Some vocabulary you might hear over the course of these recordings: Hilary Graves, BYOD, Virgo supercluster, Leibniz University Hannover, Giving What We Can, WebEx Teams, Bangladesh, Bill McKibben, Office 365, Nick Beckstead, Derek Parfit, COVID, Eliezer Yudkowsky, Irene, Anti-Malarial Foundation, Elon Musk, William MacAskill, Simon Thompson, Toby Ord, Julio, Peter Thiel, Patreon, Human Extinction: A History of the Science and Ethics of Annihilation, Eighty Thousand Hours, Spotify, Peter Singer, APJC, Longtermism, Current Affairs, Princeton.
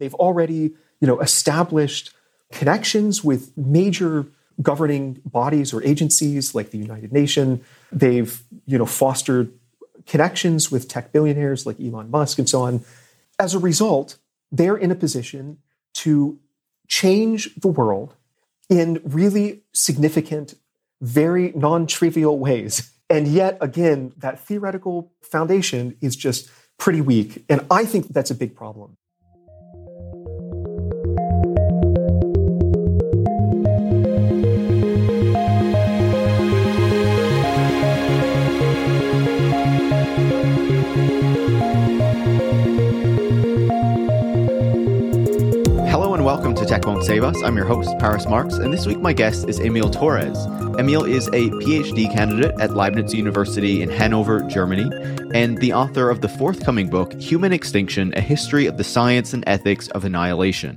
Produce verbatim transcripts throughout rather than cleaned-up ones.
They've already, you know, established connections with major governing bodies or agencies like the United Nations. They've, you know, fostered connections with tech billionaires like Elon Musk and so on. As a result, they're in a position to change the world in really significant, very non-trivial ways. And yet, again, that theoretical foundation is just pretty weak. And I think that's a big problem. Welcome to Tech Won't Save Us. I'm your host, Paris Marx, and this week my guest is Émile Torres. Émile is a PhD candidate at Leibniz University in Hannover, Germany, and the author of the forthcoming book, Human Extinction: A History of the Science and Ethics of Annihilation.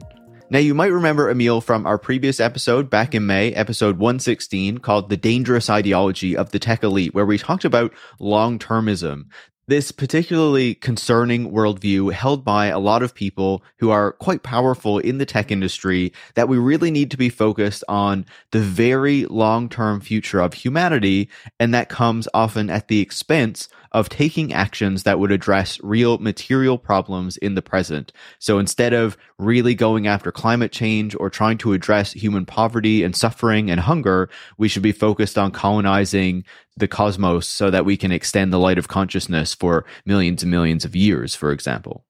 Now, you might remember Émile from our previous episode back in May, episode one sixteen, called The Dangerous Ideology of the Tech Elite, where we talked about long-termism. This particularly concerning worldview held by a lot of people who are quite powerful in the tech industry, that we really need to be focused on the very long-term future of humanity, and that comes often at the expense of taking actions that would address real material problems in the present. So instead of really going after climate change or trying to address human poverty and suffering and hunger, we should be focused on colonizing the cosmos so that we can extend the light of consciousness for millions and millions of years, for example.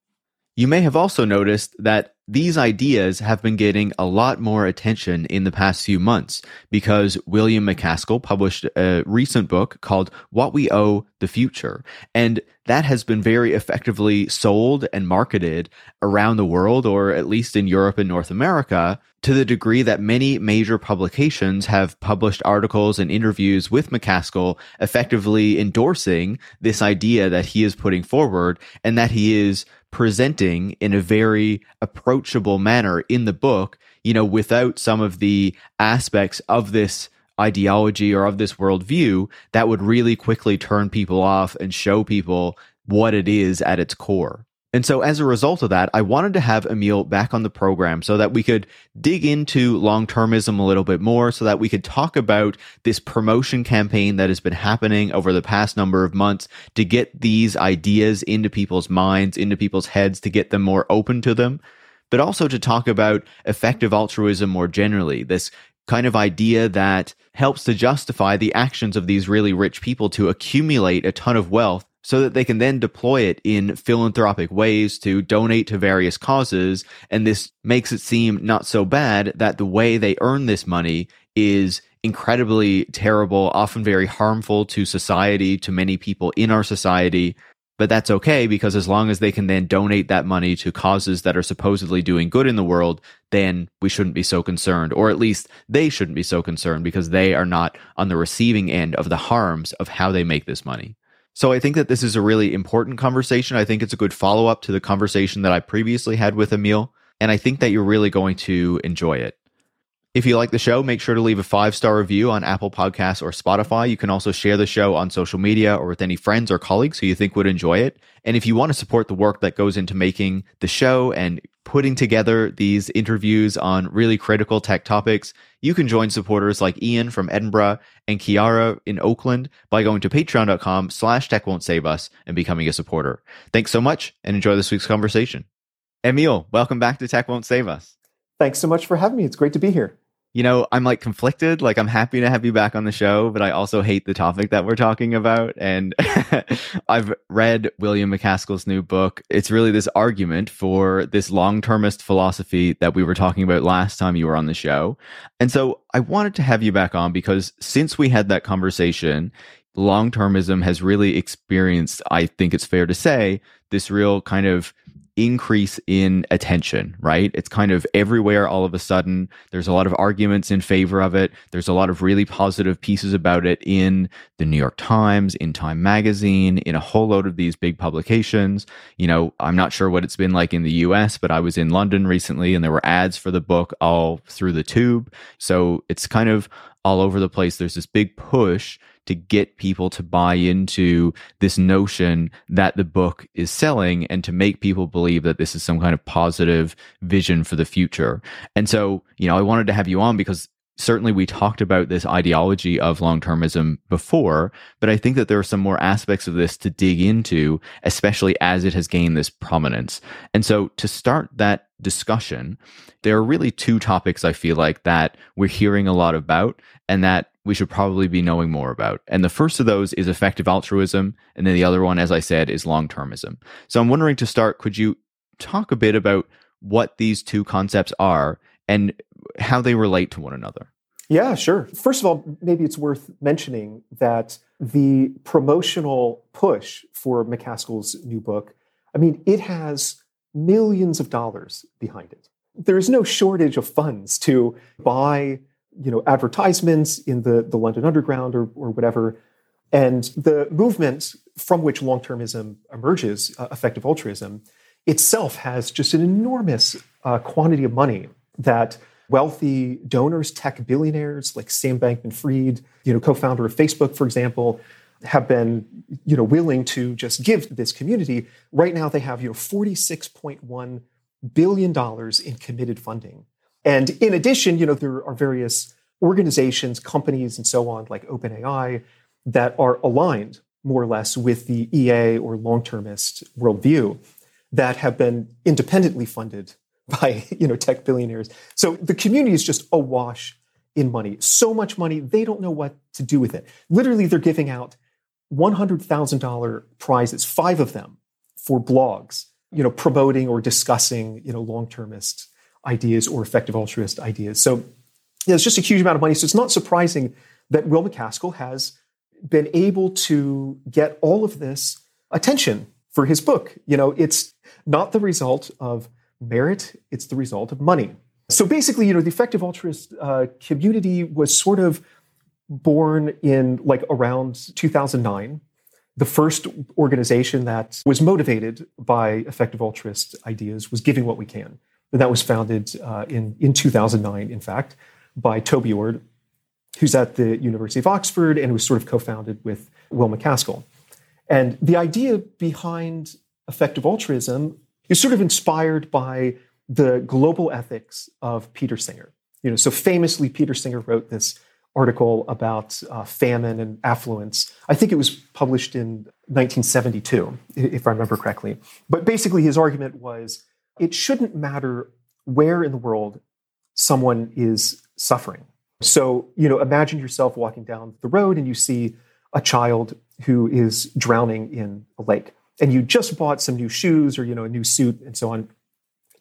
You may have also noticed that these ideas have been getting a lot more attention in the past few months because William MacAskill published a recent book called What We Owe the Future, and that has been very effectively sold and marketed around the world, or at least in Europe and North America, to the degree that many major publications have published articles and interviews with MacAskill effectively endorsing this idea that he is putting forward and that he is presenting in a very approachable manner in the book, you know, without some of the aspects of this ideology or of this worldview that would really quickly turn people off and show people what it is at its core. And so as a result of that, I wanted to have Émile back on the program so that we could dig into long-termism a little bit more, so that we could talk about this promotion campaign that has been happening over the past number of months to get these ideas into people's minds, into people's heads, to get them more open to them, but also to talk about effective altruism more generally, this kind of idea that helps to justify the actions of these really rich people to accumulate a ton of wealth so that they can then deploy it in philanthropic ways to donate to various causes. And this makes it seem not so bad that the way they earn this money is incredibly terrible, often very harmful to society, to many people in our society. But that's okay, because as long as they can then donate that money to causes that are supposedly doing good in the world, then we shouldn't be so concerned, or at least they shouldn't be so concerned, because they are not on the receiving end of the harms of how they make this money. So I think that this is a really important conversation. I think it's a good follow-up to the conversation that I previously had with Émile, and I think that you're really going to enjoy it. If you like the show, make sure to leave a five-star review on Apple Podcasts or Spotify. You can also share the show on social media or with any friends or colleagues who you think would enjoy it. And if you want to support the work that goes into making the show and putting together these interviews on really critical tech topics, you can join supporters like Ian from Edinburgh and Kiara in Oakland by going to patreon.com slash tech won't save us and becoming a supporter. Thanks so much and enjoy this week's conversation. Émile, welcome back to Tech Won't Save Us. Thanks so much for having me. It's great to be here. You know, I'm like conflicted, like I'm happy to have you back on the show, but I also hate the topic that we're talking about. And I've read William MacAskill's new book. It's really this argument for this long-termist philosophy that we were talking about last time you were on the show. And so I wanted to have you back on because since we had that conversation, long-termism has really experienced, I think it's fair to say, this real kind of increase in attention, right? It's kind of everywhere all of a sudden. There's a lot of arguments in favor of it. There's a lot of really positive pieces about it in the New York Times, in Time Magazine, in a whole load of these big publications. You know, I'm not sure what it's been like in the U S, but I was in London recently and there were ads for the book all through the tube. So it's kind of all over the place. There's this big push to get people to buy into this notion that the book is selling and to make people believe that this is some kind of positive vision for the future. And so, you know, I wanted to have you on because certainly we talked about this ideology of long-termism before, but I think that there are some more aspects of this to dig into, especially as it has gained this prominence. And so to start that discussion, there are really two topics I feel like that we're hearing a lot about and that we should probably be knowing more about. And the first of those is effective altruism. And then the other one, as I said, is long-termism. So I'm wondering to start, could you talk a bit about what these two concepts are and how they relate to one another? Yeah, sure. First of all, maybe it's worth mentioning that the promotional push for MacAskill's new book, I mean, it has millions of dollars behind it. There is no shortage of funds to buy, you know, advertisements in the, the London Underground or, or whatever. And the movement from which long-termism emerges, uh, effective altruism, itself has just an enormous uh, quantity of money that wealthy donors, tech billionaires like Sam Bankman-Fried, you know, co-founder of Facebook, for example, have been, you know, willing to just give to this community. Right now, they have, you know, forty-six point one billion dollars in committed funding. And in addition, you know, there are various organizations, companies, and so on, like OpenAI, that are aligned more or less with the E A or long-termist worldview that have been independently funded by, you know, tech billionaires. So the community is just awash in money. So much money, they don't know what to do with it. Literally, they're giving out one hundred thousand dollars prizes, five of them, for blogs, you know, promoting or discussing, you know, long-termist ideas or effective altruist ideas. So yeah, it's just a huge amount of money. So it's not surprising that Will MacAskill has been able to get all of this attention for his book. You know, it's not the result of merit, it's the result of money. So basically, you know, the effective altruist uh, community was sort of born in like around two thousand nine, the first organization that was motivated by effective altruist ideas was Giving What We Can. And that was founded uh, in, in two thousand nine, in fact, by Toby Ord, who's at the University of Oxford and was sort of co-founded with Will MacAskill. And the idea behind effective altruism is sort of inspired by the global ethics of Peter Singer. You know, so famously, Peter Singer wrote this article about uh, famine and affluence. I think it was published in nineteen seventy-two, if I remember correctly. But basically, his argument was it shouldn't matter where in the world someone is suffering. So, you know, imagine yourself walking down the road and you see a child who is drowning in a lake, and you just bought some new shoes or, you know, a new suit and so on.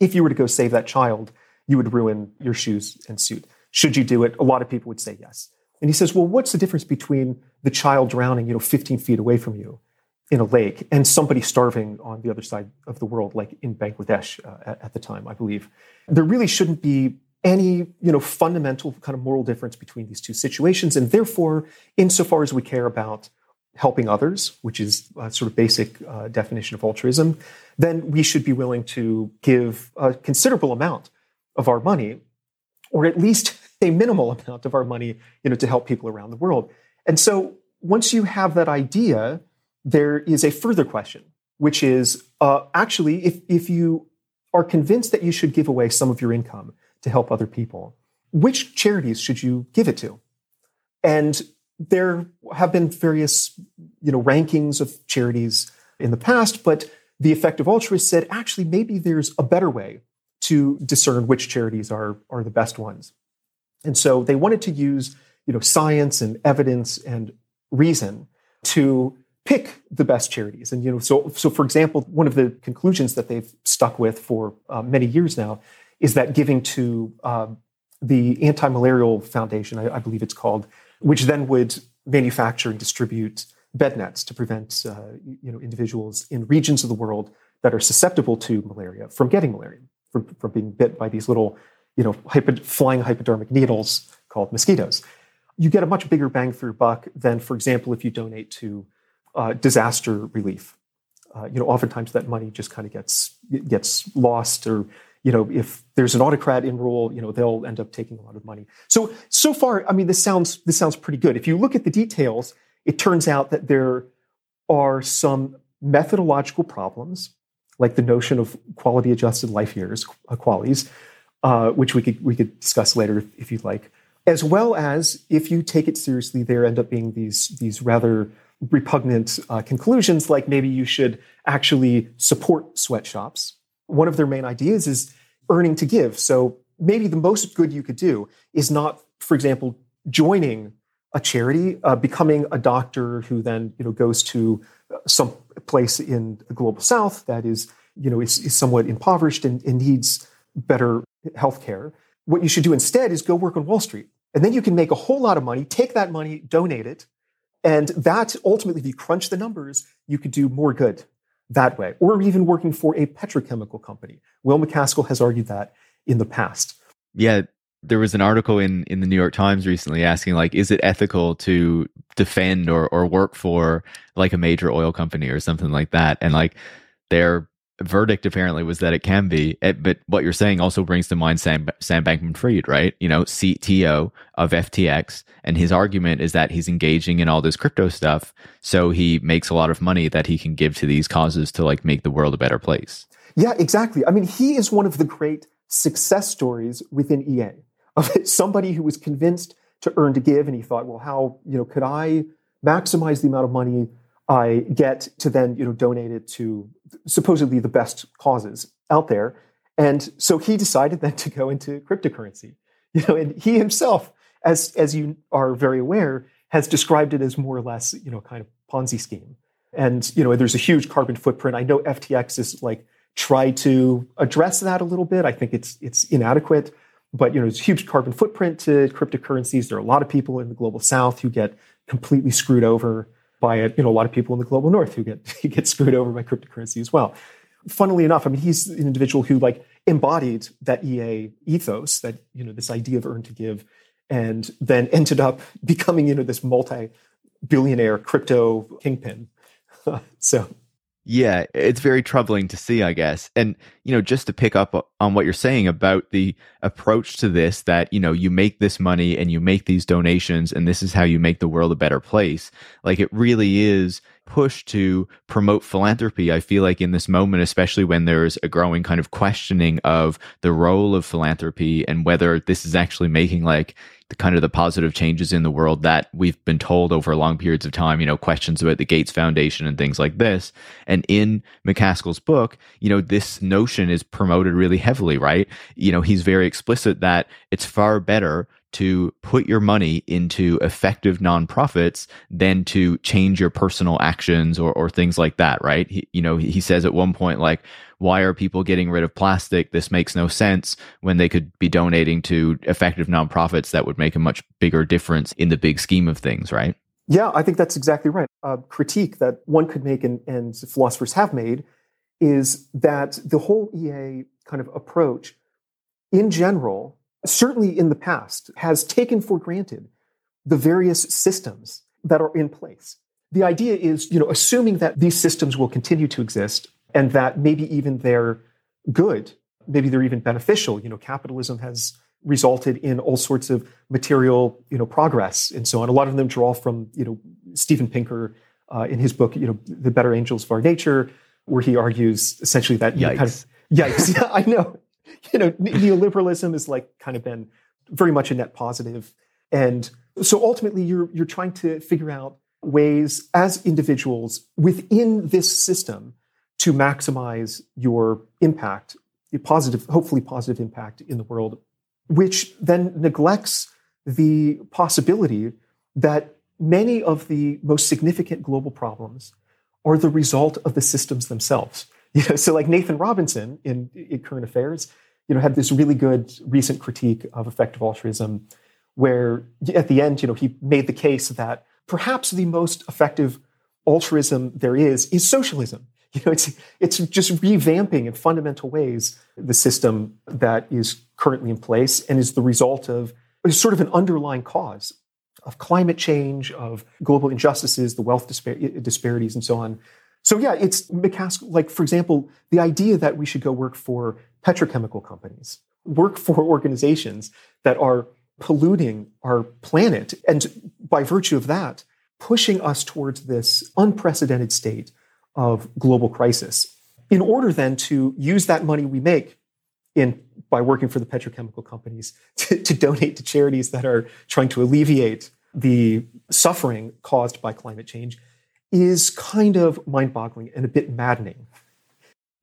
If you were to go save that child, you would ruin your shoes and suit. Should you do it? A lot of people would say yes. And he says, well, what's the difference between the child drowning, you know, fifteen feet away from you in a lake and somebody starving on the other side of the world, like in Bangladesh uh, at the time, I believe? There really shouldn't be any, you know, fundamental kind of moral difference between these two situations. And therefore, insofar as we care about helping others, which is a sort of basic uh, definition of altruism, then we should be willing to give a considerable amount of our money, or at least a minimal amount of our money, you know, to help people around the world. And so once you have that idea, there is a further question, which is uh, actually, if, if you are convinced that you should give away some of your income to help other people, which charities should you give it to? And there have been various, you know, rankings of charities in the past, but the effective altruist said, actually, maybe there's a better way to discern which charities are, are the best ones. And so they wanted to use, you know, science and evidence and reason to pick the best charities. And, you know, so, so for example, one of the conclusions that they've stuck with for uh, many years now is that giving to uh, the Anti-Malarial Foundation, I, I believe it's called, which then would manufacture and distribute bed nets to prevent uh, you know, individuals in regions of the world that are susceptible to malaria from getting malaria, from, from being bit by these little, you know, hypo- flying hypodermic needles called mosquitoes. You get a much bigger bang for your buck than, for example, if you donate to uh, disaster relief. Uh, you know, oftentimes that money just kind of gets gets lost or you know, if there's an autocrat in rule, you know, they'll end up taking a lot of money. So, so far, I mean, this sounds this sounds pretty good. If you look at the details, it turns out that there are some methodological problems, like the notion of quality-adjusted life years, QALYs, uh, which we could we could discuss later if you'd like. As well as, if you take it seriously, there end up being these these rather repugnant uh, conclusions, like maybe you should actually support sweatshops. One of their main ideas is earning to give. So maybe the most good you could do is not, for example, joining a charity, uh, becoming a doctor who then, you know, goes to some place in the global south that is, you know, is, is somewhat impoverished and, and needs better health care. What you should do instead is go work on Wall Street. And then you can make a whole lot of money, take that money, donate it. And that ultimately, if you crunch the numbers, you could do more good that way. Or even working for a petrochemical company. Will MacAskill has argued that in the past. Yeah, there was an article in, in the New York Times recently asking, like, is it ethical to defend or or work for like a major oil company or something like that? And like they're verdict apparently was that it can be, but what you're saying also brings to mind Sam, Sam Bankman-Fried, right? You know, C T O of F T X, and his argument is that he's engaging in all this crypto stuff, so he makes a lot of money that he can give to these causes to like make the world a better place. Yeah, exactly. I mean, he is one of the great success stories within E A of somebody who was convinced to earn to give, and he thought, well, how, you know, could I maximize the amount of money I get to then, you know, donate it to supposedly the best causes out there. And so he decided then to go into cryptocurrency. You know, and he himself, as as you are very aware, has described it as more or less, you know, kind of Ponzi scheme. And, you know, there's a huge carbon footprint. I know F T X is like tried to address that a little bit. I think it's it's inadequate, but, you know, it's a huge carbon footprint to cryptocurrencies. There are a lot of people in the global south who get completely screwed over by it, you know, a lot of people in the global north who get who get screwed over by cryptocurrency as well. Funnily enough, I mean, he's an individual who like embodied that E A ethos, that, you know, this idea of earn to give, and then ended up becoming, you know, this multi-billionaire crypto kingpin. So, yeah, it's very troubling to see, I guess. And, you know, just to pick up on what you're saying about the approach to this, that, you know, you make this money and you make these donations and this is how you make the world a better place. Like, it really is pushed to promote philanthropy, I feel like, in this moment, especially when there's a growing kind of questioning of the role of philanthropy and whether this is actually making like the kind of the positive changes in the world that we've been told over long periods of time, you know, questions about the Gates Foundation and things like this. And in MacAskill's book, you know, this notion is promoted really heavily, right? You know, he's very explicit that it's far better to put your money into effective nonprofits than to change your personal actions or or things like that, right? He, you know, he says at one point, like, why are people getting rid of plastic? This makes no sense, when they could be donating to effective nonprofits that would make a much bigger difference in the big scheme of things, right? Yeah, I think that's exactly right. A critique that one could make, and, and philosophers have made, is that the whole E A kind of approach in general, certainly in the past, has taken for granted the various systems that are in place. The idea is, you know, assuming that these systems will continue to exist and that maybe even they're good, maybe they're even beneficial. You know, capitalism has resulted in all sorts of material, you know, progress and so on. A lot of them draw from, you know, Steven Pinker uh, in his book, you know, The Better Angels of Our Nature, where he argues essentially that, you know, kind of, yikes, yeah, I know. You know, neoliberalism is like kind of been very much a net positive. And so ultimately you're you're trying to figure out ways as individuals within this system to maximize your impact, a positive, hopefully positive impact in the world, which then neglects the possibility that many of the most significant global problems are the result of the systems themselves. You know, so like Nathan Robinson in, in Current Affairs, you know, had this really good recent critique of effective altruism, where at the end, you know, he made the case that perhaps the most effective altruism there is is socialism. You know, it's it's just revamping in fundamental ways the system that is currently in place and is the result of sort of an underlying cause of climate change, of global injustices, the wealth dispar- disparities, and so on. So yeah, it's MacAskill, like, for example, the idea that we should go work for petrochemical companies, work for organizations that are polluting our planet, and by virtue of that, pushing us towards this unprecedented state of global crisis, in order then to use that money we make in by working for the petrochemical companies to, to donate to charities that are trying to alleviate the suffering caused by climate change, is kind of mind-boggling and a bit maddening.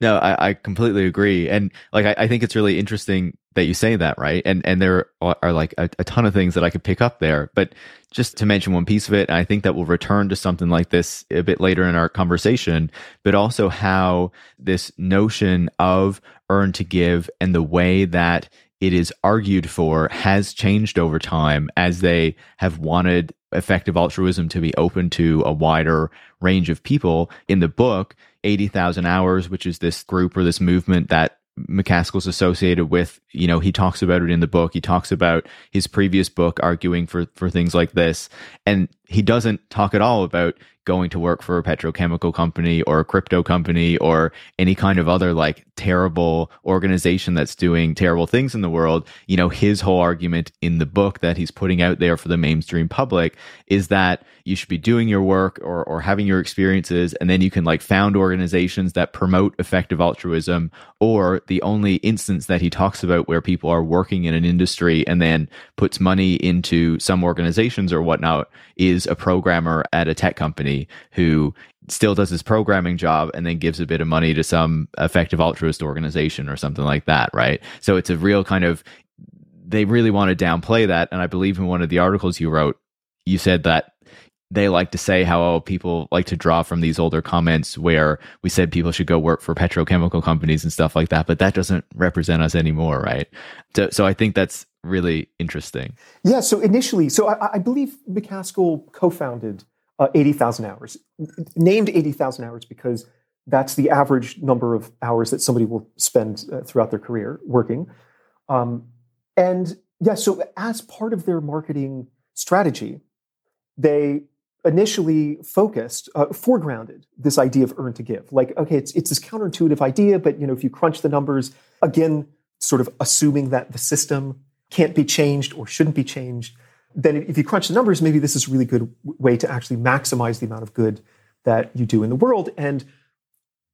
No, I, I completely agree. And like, I, I think it's really interesting that you say that, right? And and there are, are like a, a ton of things that I could pick up there. But just to mention one piece of it, and I think that we'll return to something like this a bit later in our conversation, but also how this notion of earn to give and the way that it is argued for has changed over time as they have wanted effective altruism to be open to a wider range of people. In the book, eighty thousand hours, which is this group or this movement that MacAskill's associated with, you know, he talks about it in the book. He talks about his previous book arguing for, for things like this. And he doesn't talk at all about going to work for a petrochemical company or a crypto company or any kind of other like terrible organization that's doing terrible things in the world. You know, his whole argument in the book that he's putting out there for the mainstream public is that you should be doing your work or or having your experiences, and then you can like found organizations that promote effective altruism. Or the only instance that he talks about where people are working in an industry and then puts money into some organizations or whatnot is a programmer at a tech company who still does his programming job and then gives a bit of money to some effective altruist organization or something like that, right? So it's a real kind of, they really want to downplay that. And I believe in one of the articles you wrote, you said that they like to say how oh, people like to draw from these older comments where we said people should go work for petrochemical companies and stuff like that, but that doesn't represent us anymore, right? So, so I think that's really interesting. Yeah. So initially, so I, I believe MacAskill co-founded uh, eighty thousand hours, named eighty thousand hours because that's the average number of hours that somebody will spend uh, throughout their career working. Um, and yeah, so as part of their marketing strategy, they initially focused, uh, foregrounded this idea of earn to give. Like, okay, it's it's this counterintuitive idea, but you know, if you crunch the numbers, again, sort of assuming that the system can't be changed or shouldn't be changed, then if you crunch the numbers, maybe this is a really good way to actually maximize the amount of good that you do in the world. And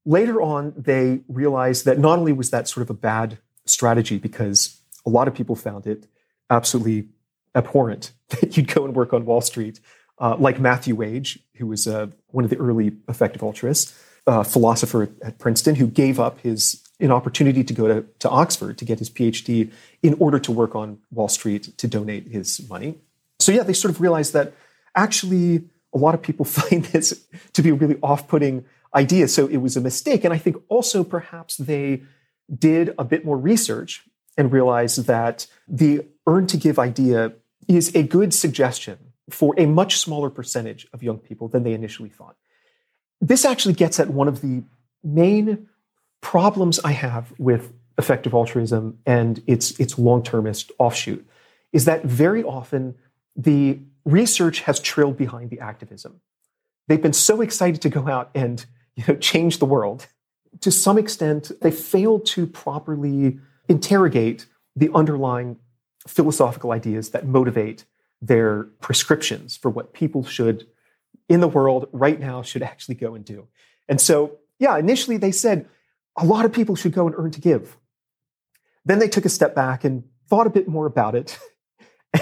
later on, they realized that not only was that sort of a bad strategy because a lot of people found it absolutely abhorrent that you'd go and work on Wall Street, uh, like Matthew Wage, who was uh, one of the early effective altruists, a philosopher at Princeton who gave up his an opportunity to go to, to Oxford to get his PhD in order to work on Wall Street to donate his money. So yeah, they sort of realized that actually a lot of people find this to be a really off-putting idea. So it was a mistake. And I think also perhaps they did a bit more research and realized that the earn to give idea is a good suggestion for a much smaller percentage of young people than they initially thought. This actually gets at one of the main problems I have with effective altruism and its its long-termist offshoot is that very often the research has trailed behind the activism. They've been so excited to go out and, you know, change the world. To some extent, they failed to properly interrogate the underlying philosophical ideas that motivate their prescriptions for what people should in the world right now should actually go and do. And so, yeah, initially they said, a lot of people should go and earn to give. Then they took a step back and thought a bit more about it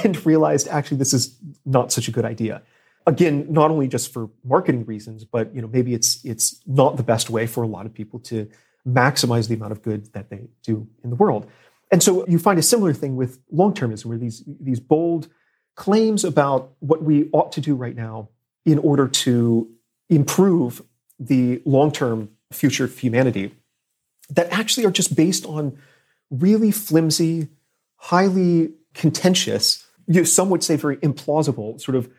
and realized, actually, this is not such a good idea. Again, not only just for marketing reasons, but you know, maybe it's it's not the best way for a lot of people to maximize the amount of good that they do in the world. And so you find a similar thing with long-termism, where these, these bold claims about what we ought to do right now in order to improve the long-term future of humanity that actually are just based on really flimsy, highly contentious, you know, some would say very implausible, sort of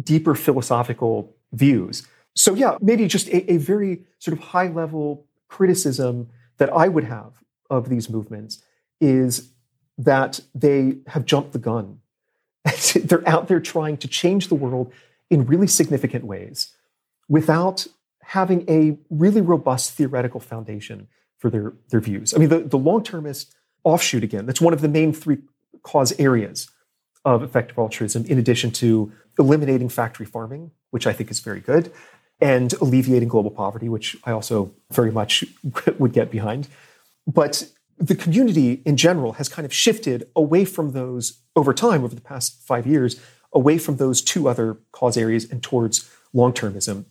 deeper philosophical views. So yeah, maybe just a, a very sort of high-level criticism that I would have of these movements is that they have jumped the gun. They're out there trying to change the world in really significant ways without having a really robust theoretical foundation for their, their views. I mean, the, the long-termist offshoot, again, that's one of the main three cause areas of effective altruism, in addition to eliminating factory farming, which I think is very good, and alleviating global poverty, which I also very much would get behind. But the community in general has kind of shifted away from those over time, over the past five years, away from those two other cause areas and towards long-termism.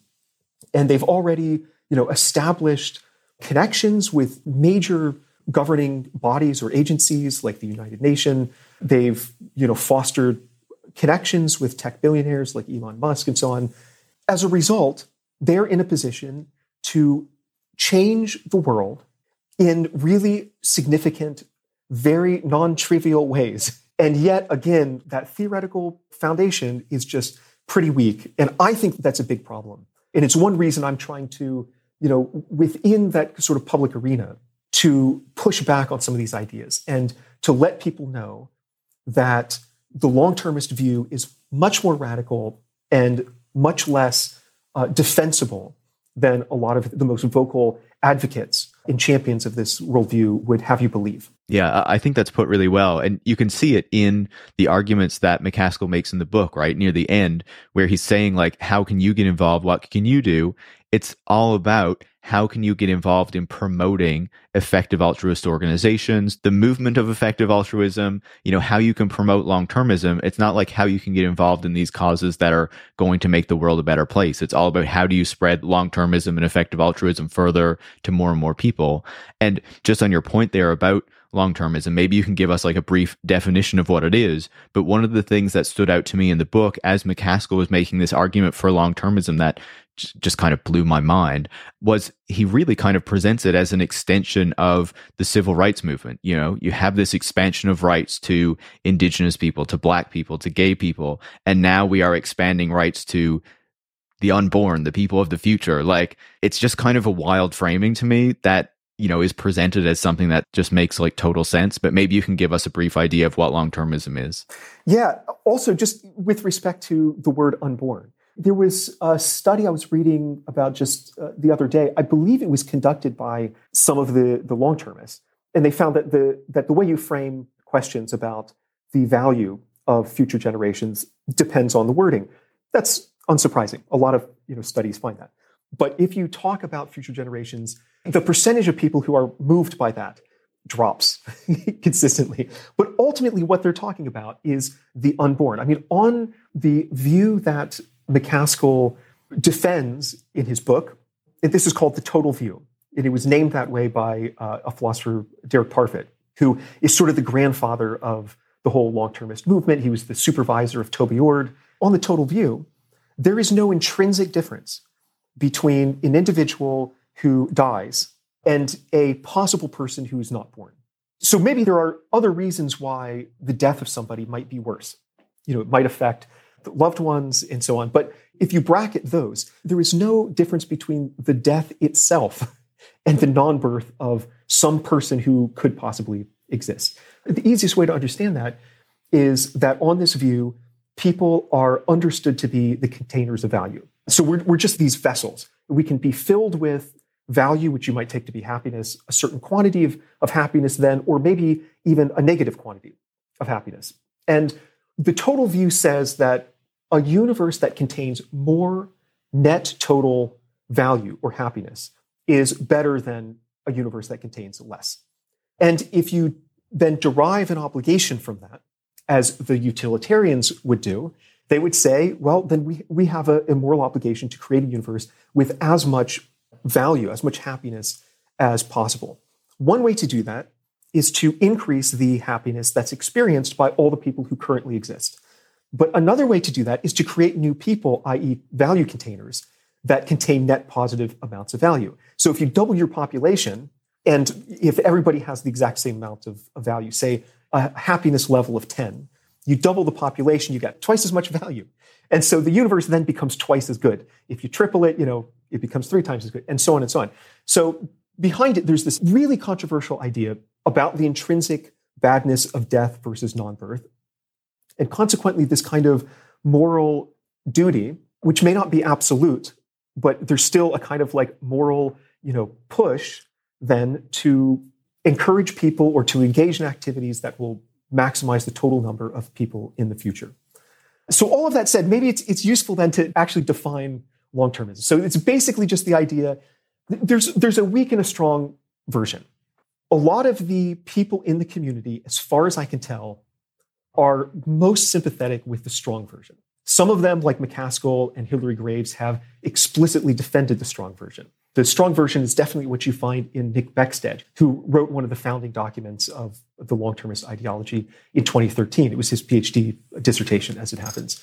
And they've already, you know, established connections with major governing bodies or agencies like the United Nations. They've, you know, fostered connections with tech billionaires like Elon Musk and so on. As a result, they're in a position to change the world in really significant, very non-trivial ways. And yet, again, that theoretical foundation is just pretty weak. And I think that's a big problem. And it's one reason I'm trying to, you know, within that sort of public arena, to push back on some of these ideas and to let people know that the long-termist view is much more radical and much less uh, defensible than a lot of the most vocal advocates and champions of this worldview would have you believe. Yeah, I think that's put really well. And you can see it in the arguments that MacAskill makes in the book, right? Near the end, where he's saying, like, how can you get involved? What can you do? It's all about how can you get involved in promoting effective altruist organizations, the movement of effective altruism, you know, how you can promote long-termism. It's not like how you can get involved in these causes that are going to make the world a better place. It's all about how do you spread long-termism and effective altruism further to more and more people. And just on your point there about long-termism, maybe you can give us like a brief definition of what it is. But one of the things that stood out to me in the book as MacAskill was making this argument for long-termism that just kind of blew my mind was he really kind of presents it as an extension of the civil rights movement. You know, you have this expansion of rights to indigenous people, to black people, to gay people. And now we are expanding rights to the unborn, the people of the future. Like, it's just kind of a wild framing to me that, you know, is presented as something that just makes like total sense. But maybe you can give us a brief idea of what long-termism is. Yeah. Also, just with respect to the word unborn, there was a study I was reading about just uh, the other day. I believe it was conducted by some of the, the long-termists. And they found that the that the way you frame questions about the value of future generations depends on the wording. That's unsurprising. A lot of, you know, studies find that. But if you talk about future generations, the percentage of people who are moved by that drops consistently. But ultimately, what they're talking about is the unborn. I mean, on the view that MacAskill defends in his book, this is called the total view. And it was named that way by uh, a philosopher, Derek Parfit, who is sort of the grandfather of the whole long-termist movement. He was the supervisor of Toby Ord. On the total view, there is no intrinsic difference between an individual who dies and a possible person who is not born. So maybe there are other reasons why the death of somebody might be worse. You know, it might affect the loved ones and so on. But if you bracket those, there is no difference between the death itself and the non-birth of some person who could possibly exist. The easiest way to understand that is that on this view, people are understood to be the containers of value. So we're, we're just these vessels. We can be filled with value, which you might take to be happiness, a certain quantity of, of happiness then, or maybe even a negative quantity of happiness. And the total view says that a universe that contains more net total value or happiness is better than a universe that contains less. And if you then derive an obligation from that, as the utilitarians would do, they would say, well, then we, we have a, a moral obligation to create a universe with as much value, as much happiness as possible. One way to do that is to increase the happiness that's experienced by all the people who currently exist. But another way to do that is to create new people, that is value containers, that contain net positive amounts of value. So if you double your population, and if everybody has the exact same amount of, of value, say a happiness level of ten, you double the population, you get twice as much value. And so the universe then becomes twice as good. If you triple it, you know, it becomes three times as good, and so on and so on. So behind it, there's this really controversial idea about the intrinsic badness of death versus non-birth. And consequently, this kind of moral duty, which may not be absolute, but there's still a kind of like moral, you know, push then to encourage people or to engage in activities that will maximize the total number of people in the future. So all of that said, maybe it's it's useful then to actually define long-termism. So it's basically just the idea, there's there's a weak and a strong version. A lot of the people in the community, as far as I can tell, are most sympathetic with the strong version. Some of them, like MacAskill and Hilary Graves, have explicitly defended the strong version. The strong version is definitely what you find in Nick Beckstead, who wrote one of the founding documents of the long-termist ideology in twenty thirteen. It was his PhD dissertation, as it happens.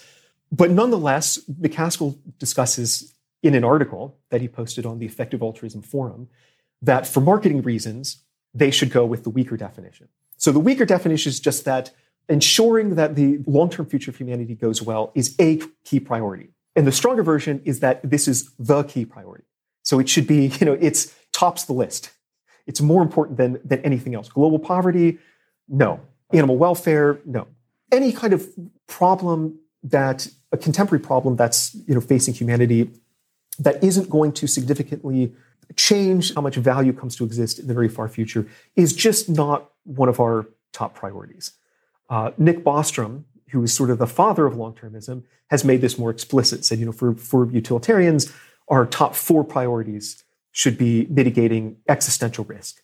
But nonetheless, MacAskill discusses in an article that he posted on the Effective Altruism Forum that for marketing reasons, they should go with the weaker definition. So the weaker definition is just that ensuring that the long-term future of humanity goes well is a key priority. And the stronger version is that this is the key priority. So it should be, you know, it's tops the list. It's more important than, than anything else. Global poverty, no. Animal welfare, no. Any kind of problem that, a contemporary problem that's, you know, facing humanity that isn't going to significantly change how much value comes to exist in the very far future is just not one of our top priorities. Uh, Nick Bostrom, who is sort of the father of long-termism, has made this more explicit, said, you know, for, for utilitarians, our top four priorities should be mitigating existential risk.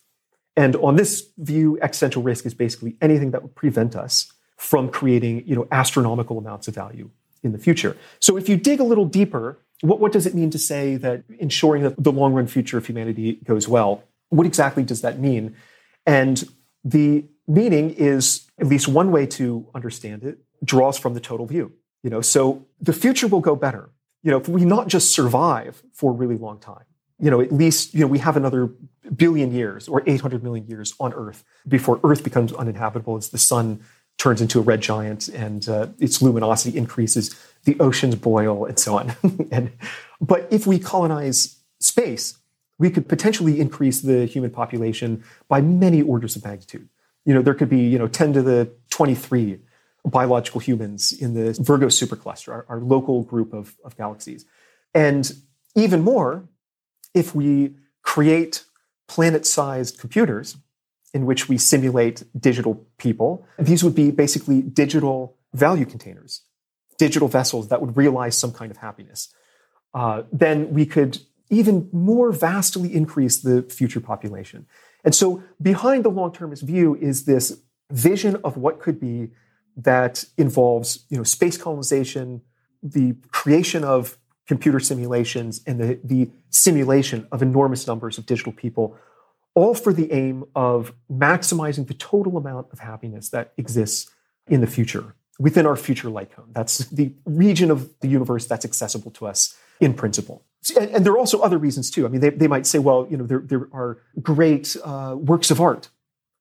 And on this view, existential risk is basically anything that would prevent us from creating, you know, astronomical amounts of value in the future. So if you dig a little deeper, what, what does it mean to say that ensuring that the long-run future of humanity goes well? What exactly does that mean? And the meaning is, at least one way to understand it, draws from the total view. You know, so the future will go better. You know, if we not just survive for a really long time, you know, at least, you know, we have another billion years or eight hundred million years on Earth before Earth becomes uninhabitable as the sun turns into a red giant and uh, its luminosity increases, the oceans boil, and so on. and, but if we colonize space, we could potentially increase the human population by many orders of magnitude. You know, there could be, you know, ten to the twenty-three biological humans in the Virgo supercluster, our, our local group of, of galaxies. And even more, if we create planet-sized computers in which we simulate digital people, these would be basically digital value containers, digital vessels that would realize some kind of happiness. Uh, then we could even more vastly increase the future population. And so behind the long-termist view is this vision of what could be that involves, you know, space colonization, the creation of computer simulations, and the, the simulation of enormous numbers of digital people, all for the aim of maximizing the total amount of happiness that exists in the future, within our future light cone. That's the region of the universe that's accessible to us in principle. And, and there are also other reasons, too. I mean, they, they might say, well, you know, there, there are great uh, works of art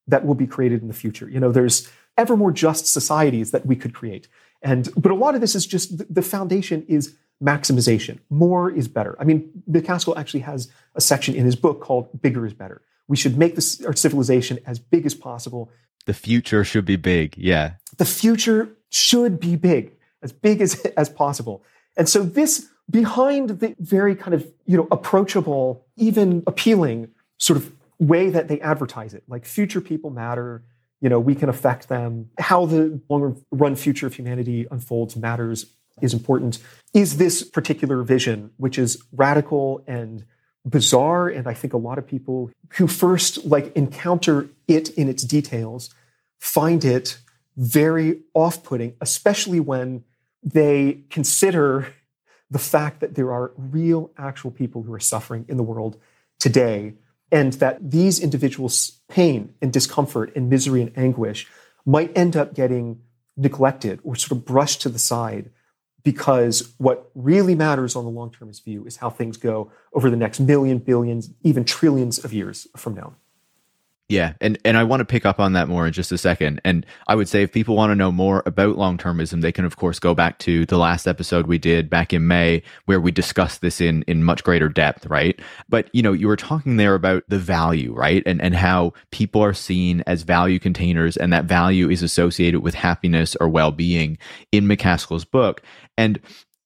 that will be created in the future. You know, there's ever more just societies that we could create. And but a lot of this is just, the foundation is maximization. More is better. I mean, MacAskill actually has a section in his book called Bigger is Better. We should make this, our civilization as big as possible. The future should be big, yeah. The future should be big, as big as, as possible. And so this, behind the very kind of, you know, approachable, even appealing sort of way that they advertise it, like future people matter, you know, we can affect them, how the long-run future of humanity unfolds matters, is important, is this particular vision, which is radical and bizarre, and I think a lot of people who first, like, encounter it in its details find it very off-putting, especially when they consider the fact that there are real, actual people who are suffering in the world today, and that these individuals' pain and discomfort and misery and anguish might end up getting neglected or sort of brushed to the side, because what really matters on the long-termist view is how things go over the next million, billions, even trillions of years from now. Yeah, and, and I want to pick up on that more in just a second. And I would say if people want to know more about long-termism, they can, of course, go back to the last episode we did back in May, where we discussed this in, in much greater depth, right? But, you know, you were talking there about the value, right? And, and how people are seen as value containers, and that value is associated with happiness or well-being in MacAskill's book. And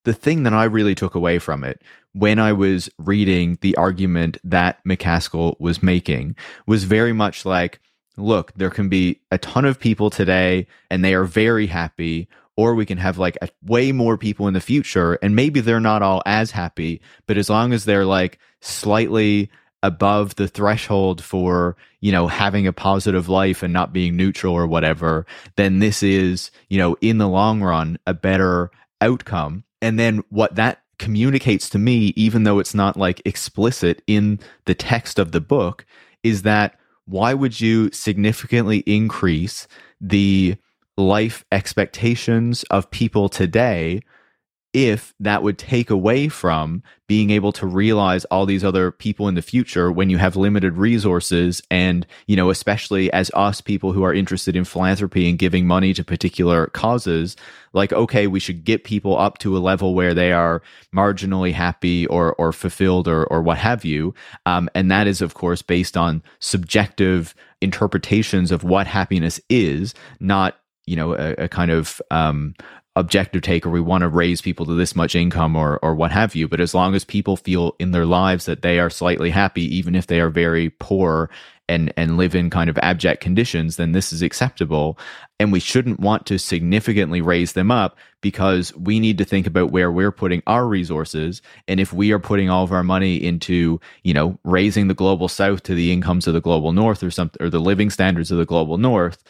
the thing that I really took away from it when I was reading the argument that MacAskill was making was very much like, look, there can be a ton of people today and they are very happy, or we can have like a, way more people in the future and maybe they're not all as happy, but as long as they're like slightly above the threshold for, you know, having a positive life and not being neutral or whatever, then this is, you know, in the long run, a better outcome. And then what that communicates to me, even though it's not like explicit in the text of the book, is that why would you significantly increase the life expectations of people today if that would take away from being able to realize all these other people in the future when you have limited resources? And, you know, especially as us people who are interested in philanthropy and giving money to particular causes, like, okay, we should get people up to a level where they are marginally happy or or fulfilled or or what have you. Um, and that is, of course, based on subjective interpretations of what happiness is, not, you know, a, a kind of um, objective take, or we want to raise people to this much income or or what have you. But as long as people feel in their lives that they are slightly happy, even if they are very poor and and live in kind of abject conditions, then this is acceptable. And we shouldn't want to significantly raise them up, because we need to think about where we're putting our resources. And if we are putting all of our money into, you know, raising the global south to the incomes of the global north or something, or the living standards of the global north,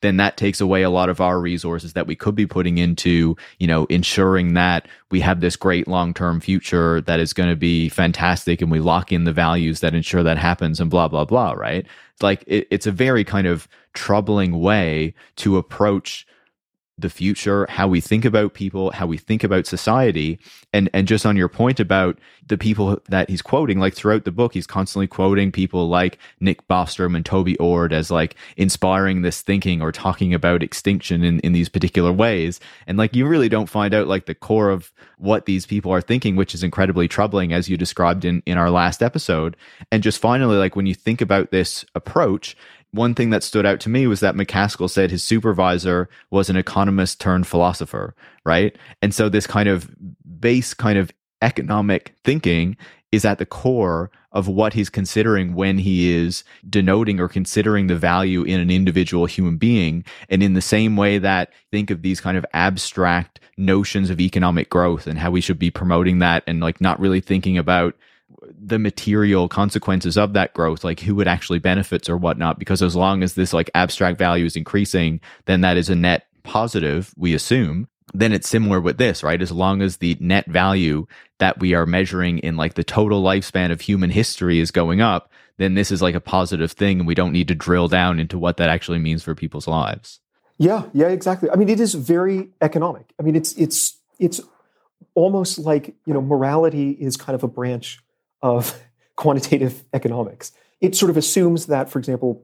then that takes away a lot of our resources that we could be putting into, you know, ensuring that we have this great long-term future that is going to be fantastic, and we lock in the values that ensure that happens and blah, blah, blah, right? Like, it, it's a very kind of troubling way to approach the future, how we think about people, how we think about society. And and just on your point about the people that he's quoting, like throughout the book, he's constantly quoting people like Nick Bostrom and Toby Ord as like inspiring this thinking or talking about extinction in, in these particular ways. And like, you really don't find out like the core of what these people are thinking, which is incredibly troubling, as you described in, in our last episode. And just finally, like when you think about this approach, one thing that stood out to me was that MacAskill said his supervisor was an economist turned philosopher, right? And so this kind of base kind of economic thinking is at the core of what he's considering when he is denoting or considering the value in an individual human being. And in the same way that think of these kind of abstract notions of economic growth and how we should be promoting that and like not really thinking about the material consequences of that growth, like who would actually benefits or whatnot, because as long as this like abstract value is increasing, then that is a net positive, we assume. Then it's similar with this, right? As long as the net value that we are measuring in like the total lifespan of human history is going up, then this is like a positive thing, and we don't need to drill down into what that actually means for people's lives. Yeah, yeah, exactly. I mean, it is very economic. I mean, it's it's it's almost like, you know, morality is kind of a branch of quantitative economics. It sort of assumes that, for example,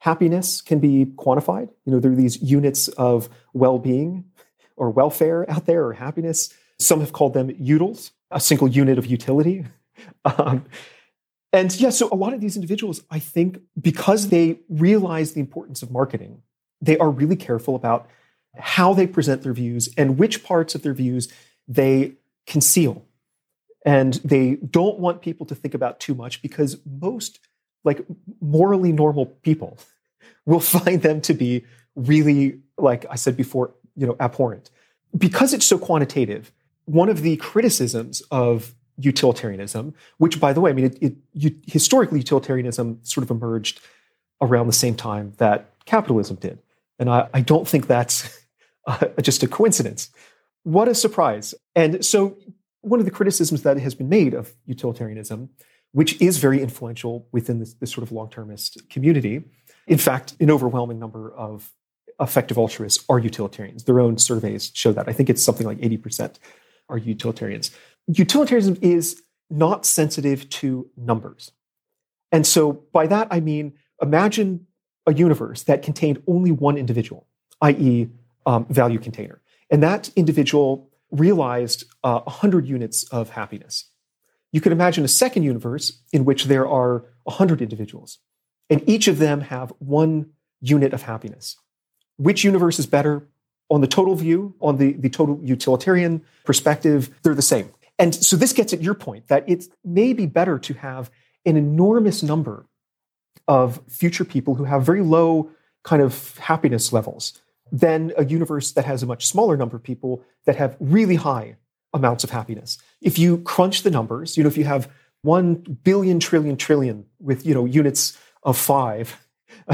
happiness can be quantified. You know, there are these units of well-being or welfare out there, or happiness. Some have called them utils, a single unit of utility. Um, and yeah, so a lot of these individuals, I think, because they realize the importance of marketing, they are really careful about how they present their views and which parts of their views they conceal. And they don't want people to think about too much, because most like morally normal people will find them to be really, like I said before, you know, abhorrent. Because it's so quantitative, one of the criticisms of utilitarianism, which by the way, I mean, it, it, you, historically utilitarianism sort of emerged around the same time that capitalism did. And I, I don't think that's uh, just a coincidence. What a surprise. And so one of the criticisms that has been made of utilitarianism, which is very influential within this, this sort of long-termist community, in fact, an overwhelming number of effective altruists are utilitarians. Their own surveys show that. I think it's something like eighty percent are utilitarians. Utilitarianism is not sensitive to numbers. And so by that, I mean, imagine a universe that contained only one individual, that is, um, value container. And that individual realized uh, one hundred units of happiness. You could imagine a second universe in which there are one hundred individuals, and each of them have one unit of happiness. Which universe is better? on the total view, on the, the total utilitarian perspective, they're the same. And so this gets at your point that it may be better to have an enormous number of future people who have very low kind of happiness levels than a universe that has a much smaller number of people that have really high amounts of happiness. If you crunch the numbers, you know, if you have one billion, trillion, trillion with, you know, units of five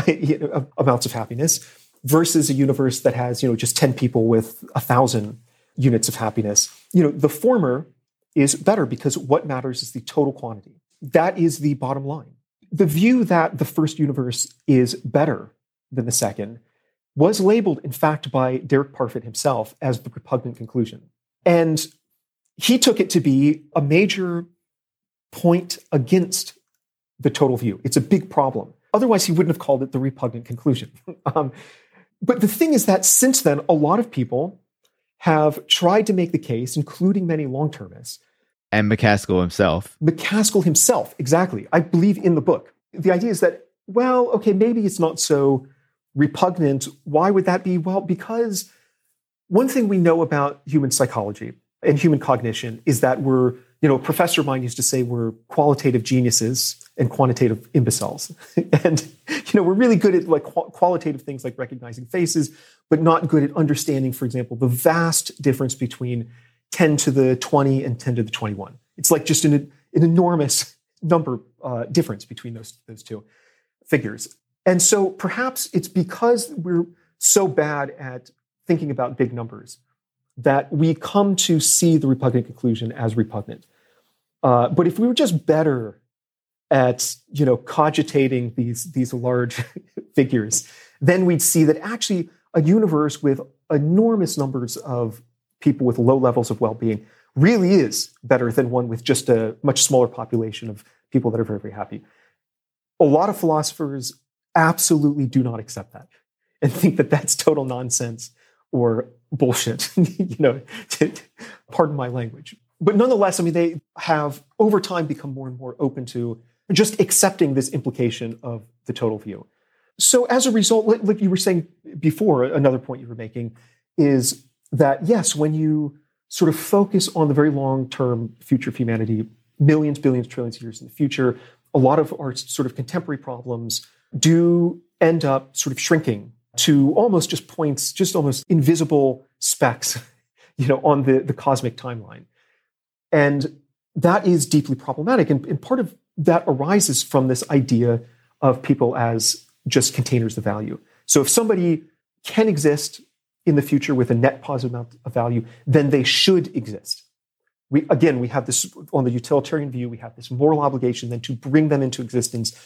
you know, amounts of happiness versus a universe that has, you know, just ten people with a thousand units of happiness, you know, the former is better because what matters is the total quantity. That is the bottom line. The view that the first universe is better than the second was labeled, in fact, by Derek Parfit himself as the repugnant conclusion. And he took it to be a major point against the total view. It's a big problem. Otherwise, he wouldn't have called it the repugnant conclusion. um, but the thing is that since then, a lot of people have tried to make the case, including many long-termists. And MacAskill himself. MacAskill himself, exactly. I believe in the book. The idea is that, well, okay, maybe it's not so repugnant. Why would that be? Well, because one thing we know about human psychology and human cognition is that we're, you know, a professor of mine used to say we're qualitative geniuses and quantitative imbeciles. And, you know, we're really good at like qual- qualitative things like recognizing faces, but not good at understanding, for example, the vast difference between ten to the twenty and ten to the twenty-one. It's like just an, an enormous number uh, difference between those, those two figures. And so perhaps it's because we're so bad at thinking about big numbers that we come to see the repugnant conclusion as repugnant. Uh, but if we were just better at, you know, cogitating these, these large figures, then we'd see that actually a universe with enormous numbers of people with low levels of well-being really is better than one with just a much smaller population of people that are very, very happy. A lot of philosophers absolutely do not accept that and think that that's total nonsense or bullshit, you know, to, to, pardon my language. But nonetheless, I mean, they have over time become more and more open to just accepting this implication of the total view. So as a result, like, like you were saying before, another point you were making is that, yes, when you sort of focus on the very long-term future of humanity, millions, billions, trillions of years in the future, a lot of our sort of contemporary problems do end up sort of shrinking to almost just points, just almost invisible specks, you know, on the, the cosmic timeline. And that is deeply problematic. And, and part of that arises from this idea of people as just containers of value. So if somebody can exist in the future with a net positive amount of value, then they should exist. We, again, we have this, on the utilitarian view, we have this moral obligation then to bring them into existence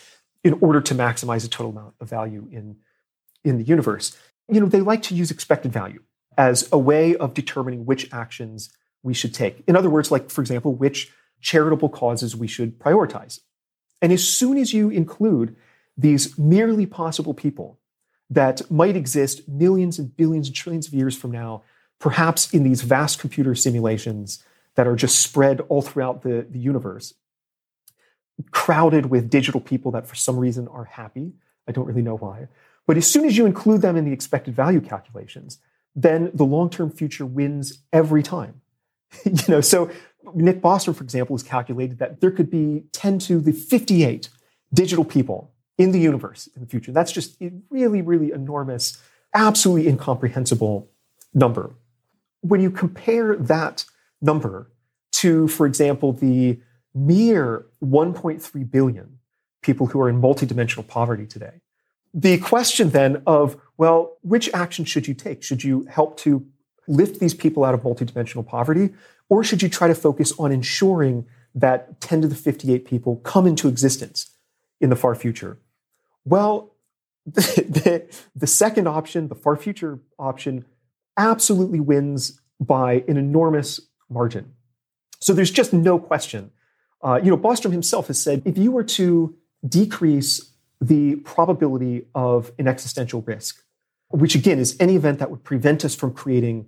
in order to maximize the total amount of value in, in the universe. You know, they like to use expected value as a way of determining which actions we should take. In other words, like, for example, which charitable causes we should prioritize. And as soon as you include these merely possible people that might exist millions and billions and trillions of years from now, perhaps in these vast computer simulations that are just spread all throughout the, the universe, crowded with digital people that for some reason are happy. I don't really know why. But as soon as you include them in the expected value calculations, then the long-term future wins every time. You know, so Nick Bostrom, for example, has calculated that there could be ten to the fifty-eight digital people in the universe in the future. That's just a really, really enormous, absolutely incomprehensible number. When you compare that number to, for example, the mere one point three billion people who are in multidimensional poverty today, the question then of, well, which action should you take? Should you help to lift these people out of multidimensional poverty? Or should you try to focus on ensuring that ten to the fifty-eight people come into existence in the far future? Well, the, the second option, the far future option, absolutely wins by an enormous margin. So there's just no question. Uh, you know, Bostrom himself has said, if you were to decrease the probability of an existential risk, which again is any event that would prevent us from creating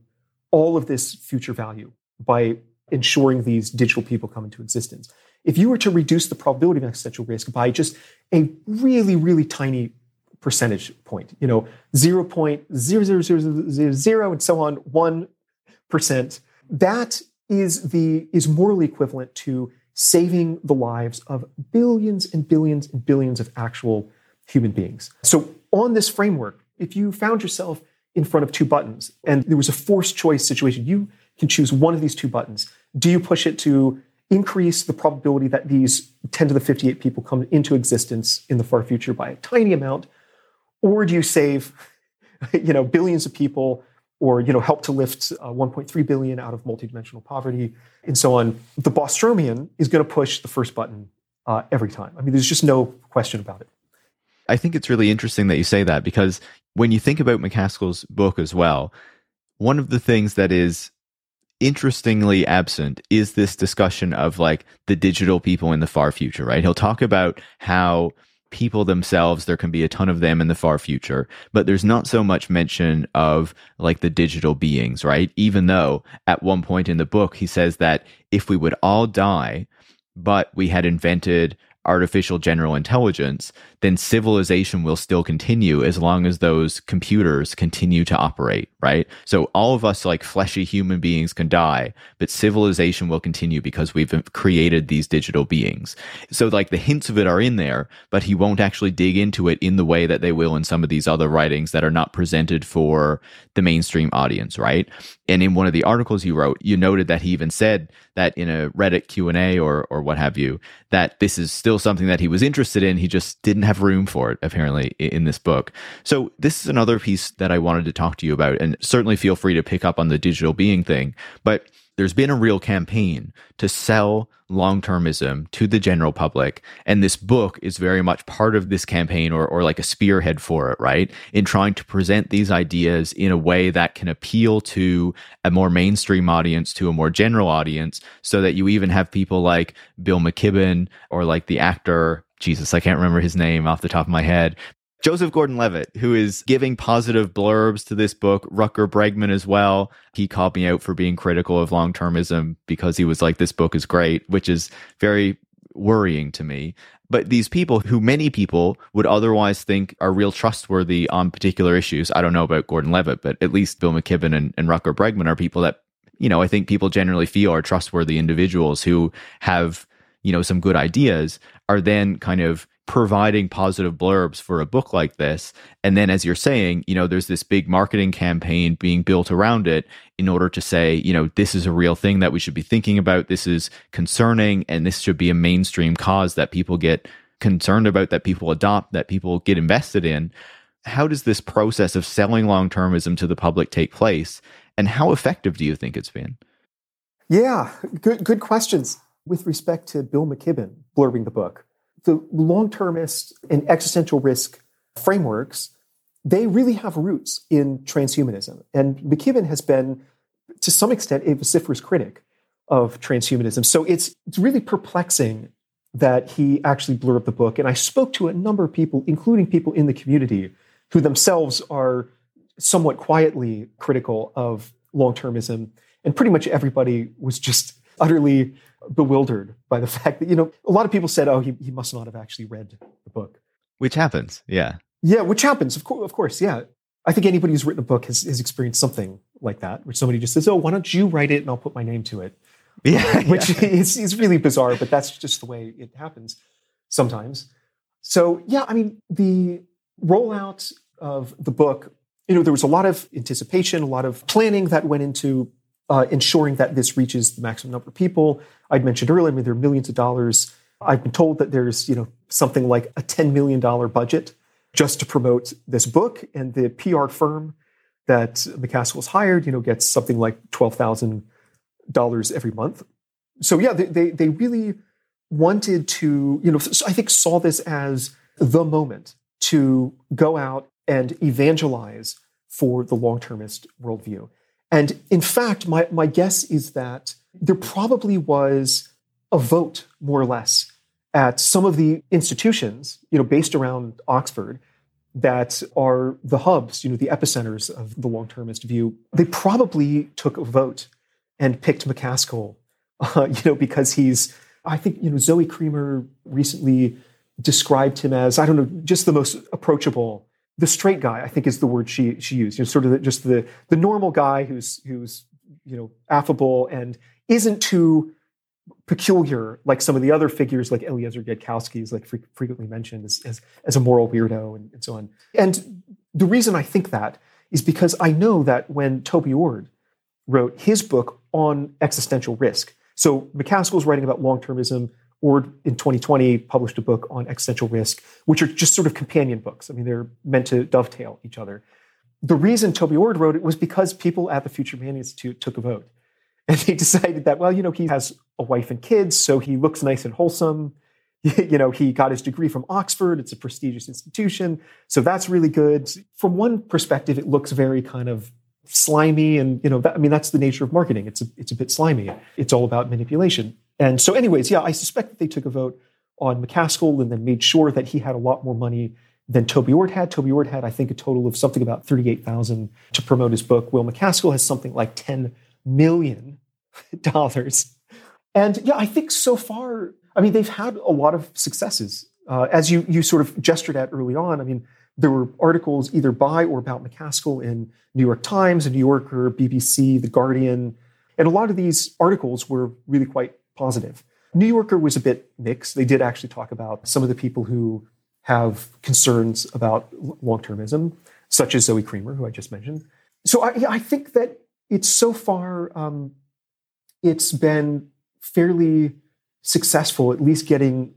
all of this future value by ensuring these digital people come into existence, if you were to reduce the probability of existential risk by just a really, really tiny percentage point. You know, zero point zero zero zero zero zero and so on, one percent. That is the is morally equivalent to saving the lives of billions and billions and billions of actual human beings. So on this framework, if you found yourself in front of two buttons and there was a forced choice situation, you can choose one of these two buttons. Do you push it to increase the probability that these ten to the fifty-eight people come into existence in the far future by a tiny amount, or do you save, you know, billions of people, or, you know, help to lift uh, one point three billion out of multidimensional poverty, and so on? The Bostromian is going to push the first button uh, every time. I mean, there's just no question about it. I think it's really interesting that you say that, because when you think about MacAskill's book as well, one of the things that is interestingly absent is this discussion of like the digital people in the far future, right? He'll talk about how people themselves, there can be a ton of them in the far future, but there's not so much mention of like the digital beings, right? Even though at one point in the book, he says that if we would all die, but we had invented artificial general intelligence, then civilization will still continue as long as those computers continue to operate, right? So all of us like fleshy human beings can die, but civilization will continue because we've created these digital beings. So like the hints of it are in there, but he won't actually dig into it in the way that they will in some of these other writings that are not presented for the mainstream audience, right? And in one of the articles you wrote, you noted that he even said that in a Reddit Q and A or or what have you, that this is still something that he was interested in. He just didn't have room for it, apparently, in this book. So this is another piece that I wanted to talk to you about, and certainly feel free to pick up on the digital being thing. But there's been a real campaign to sell long-termism to the general public, and this book is very much part of this campaign, or or like a spearhead for it, right? In trying to present these ideas in a way that can appeal to a more mainstream audience, to a more general audience, so that you even have people like Bill McKibben or like the actor, Jesus, I can't remember his name off the top of my head, Joseph Gordon-Levitt, who is giving positive blurbs to this book, Rucker Bregman as well. He called me out for being critical of long-termism because he was like, this book is great, which is very worrying to me. But these people who many people would otherwise think are real trustworthy on particular issues, I don't know about Gordon-Levitt, but at least Bill McKibben and, and Rucker Bregman are people that, you know, I think people generally feel are trustworthy individuals who have, you know, some good ideas, are then kind of providing positive blurbs for a book like this. And then, as you're saying, you know, there's this big marketing campaign being built around it in order to say, you know, this is a real thing that we should be thinking about. This is concerning, and this should be a mainstream cause that people get concerned about, that people adopt, that people get invested in. How does this process of selling long-termism to the public take place? And how effective do you think it's been? Yeah, good, good questions. With respect to Bill McKibben blurbing the book, the long-termist and existential risk frameworks, they really have roots in transhumanism. And McKibben has been, to some extent, a vociferous critic of transhumanism. So it's, it's really perplexing that he actually blurbed the book. And I spoke to a number of people, including people in the community, who themselves are somewhat quietly critical of long-termism. And pretty much everybody was just utterly bewildered by the fact that, you know, a lot of people said, oh, he, he must not have actually read the book. Which happens, yeah. Yeah, which happens, of, co- of course, yeah. I think anybody who's written a book has, has experienced something like that, where somebody just says, oh, why don't you write it and I'll put my name to it. Yeah. Which yeah. Is, is really bizarre, but that's just the way it happens sometimes. So, yeah, I mean, the rollout of the book, you know, there was a lot of anticipation, a lot of planning that went into Uh, ensuring that this reaches the maximum number of people. I'd mentioned earlier, I mean, there are millions of dollars. I've been told that there's, you know, something like a ten million dollars budget just to promote this book. And the P R firm that MacAskill's hired, you know, gets something like twelve thousand dollars every month. So yeah, they, they they really wanted to, you know, I think saw this as the moment to go out and evangelize for the long-termist worldview. And in fact, my, my guess is that there probably was a vote, more or less, at some of the institutions, you know, based around Oxford, that are the hubs, you know, the epicenters of the long-termist view. They probably took a vote and picked MacAskill, uh, you know, because he's, I think, you know, Zoë Cremer recently described him as, I don't know, just the most approachable the straight guy, I think is the word she she used. You know, sort of the, just the the normal guy who's who's you know affable and isn't too peculiar like some of the other figures, like Eliezer Yudkowsky is like fre- frequently mentioned as, as as a moral weirdo and, and so on. And the reason I think that is because I know that when Toby Ord wrote his book on existential risk, so MacAskill's writing about long-termism. Ord in twenty twenty published a book on existential risk, which are just sort of companion books. I mean, they're meant to dovetail each other. The reason Toby Ord wrote it was because people at the Future Man Institute took a vote. And they decided that, well, you know, he has a wife and kids, so he looks nice and wholesome. You know, he got his degree from Oxford. It's a prestigious institution. So that's really good. From one perspective, it looks very kind of slimy. And, you know, that, I mean, that's the nature of marketing. It's a, it's a bit slimy. It's all about manipulation. And so anyways, yeah, I suspect that they took a vote on MacAskill and then made sure that he had a lot more money than Toby Ord had. Toby Ord had, I think, a total of something about thirty-eight thousand dollars to promote his book. Will MacAskill has something like ten million dollars. And yeah, I think so far, I mean, they've had a lot of successes. Uh, as you you sort of gestured at early on, I mean, there were articles either by or about MacAskill in New York Times, the New Yorker, B B C, The Guardian. And a lot of these articles were really quite positive. New Yorker was a bit mixed. They did actually talk about some of the people who have concerns about long-termism, such as Zoë Cremer, who I just mentioned. So I, I think that it's so far, um, it's been fairly successful, at least getting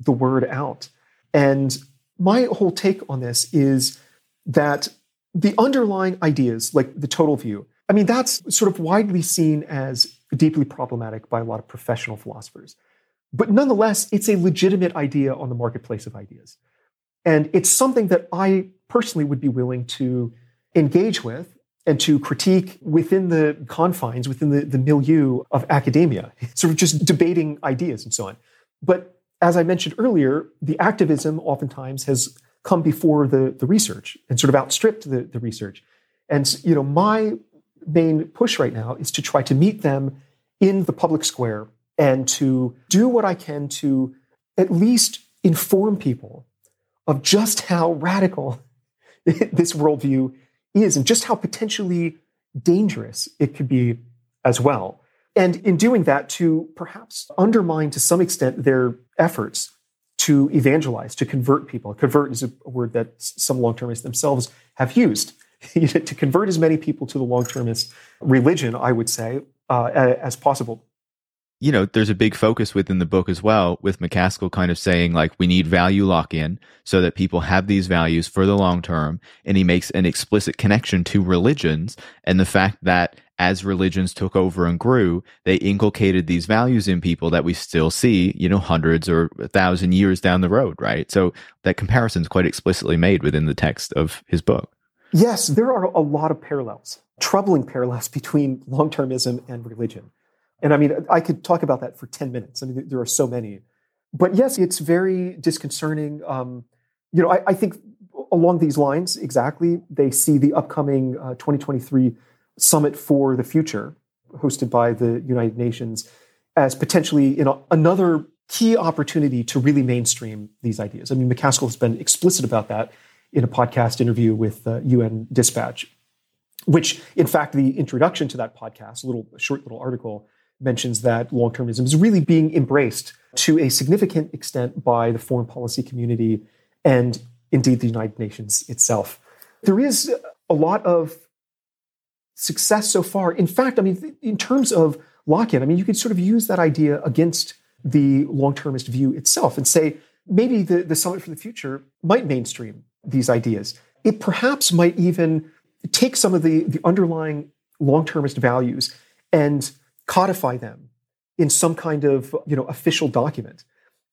the word out. And my whole take on this is that the underlying ideas, like the total view, I mean, that's sort of widely seen as deeply problematic by a lot of professional philosophers. But nonetheless, it's a legitimate idea on the marketplace of ideas. And it's something that I personally would be willing to engage with and to critique within the confines, within the, the milieu of academia, sort of just debating ideas and so on. But as I mentioned earlier, the activism oftentimes has come before the, the research and sort of outstripped the, the research. And, you know, my main push right now is to try to meet them in the public square and to do what I can to at least inform people of just how radical this worldview is and just how potentially dangerous it could be as well. And in doing that, to perhaps undermine to some extent their efforts to evangelize, to convert people. Convert is a word that some long-termists themselves have used. To convert as many people to the long-termist religion, I would say, uh, as possible. You know, there's a big focus within the book as well, with MacAskill kind of saying, like, we need value lock-in so that people have these values for the long term. And he makes an explicit connection to religions and the fact that as religions took over and grew, they inculcated these values in people that we still see, you know, hundreds or a thousand years down the road, right? So that comparison is quite explicitly made within the text of his book. Yes, there are a lot of parallels, troubling parallels between long-termism and religion. And I mean, I could talk about that for ten minutes. I mean, there are so many. But yes, it's very disconcerting. Um, you know, I, I think along these lines, exactly, they see the upcoming uh, twenty twenty-three Summit for the Future, hosted by the United Nations, as potentially, you know, another key opportunity to really mainstream these ideas. I mean, MacAskill has been explicit about that in a podcast interview with uh, U N Dispatch, which, in fact, the introduction to that podcast, a little a short little article, mentions that long-termism is really being embraced to a significant extent by the foreign policy community and, indeed, the United Nations itself. There is a lot of success so far. In fact, I mean, in terms of lock-in, I mean, you could sort of use that idea against the long-termist view itself and say, maybe the, the Summit for the Future might mainstream these ideas. It perhaps might even take some of the, the underlying long-termist values and codify them in some kind of, you know, official document.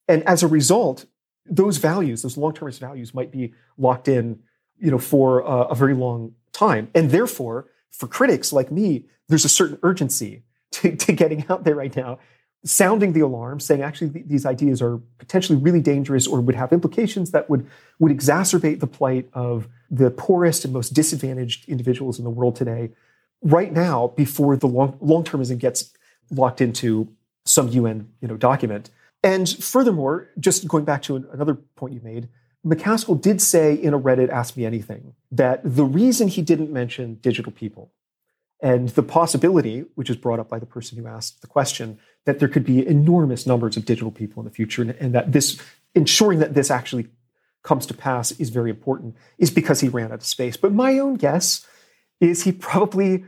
And as a result, those values, those long-termist values might be locked in, you know, for a, a very long time. And therefore, for critics like me, there's a certain urgency to, to getting out there right now, sounding the alarm, saying actually th- these ideas are potentially really dangerous or would have implications that would, would exacerbate the plight of the poorest and most disadvantaged individuals in the world today, right now, before the long, long-termism gets locked into some U N, you know, document. And furthermore, just going back to an, another point you made, MacAskill did say in a Reddit Ask Me Anything that the reason he didn't mention digital people and the possibility, which is brought up by the person who asked the question, that there could be enormous numbers of digital people in the future, and, and that this ensuring that this actually comes to pass is very important, is because he ran out of space. But my own guess is he probably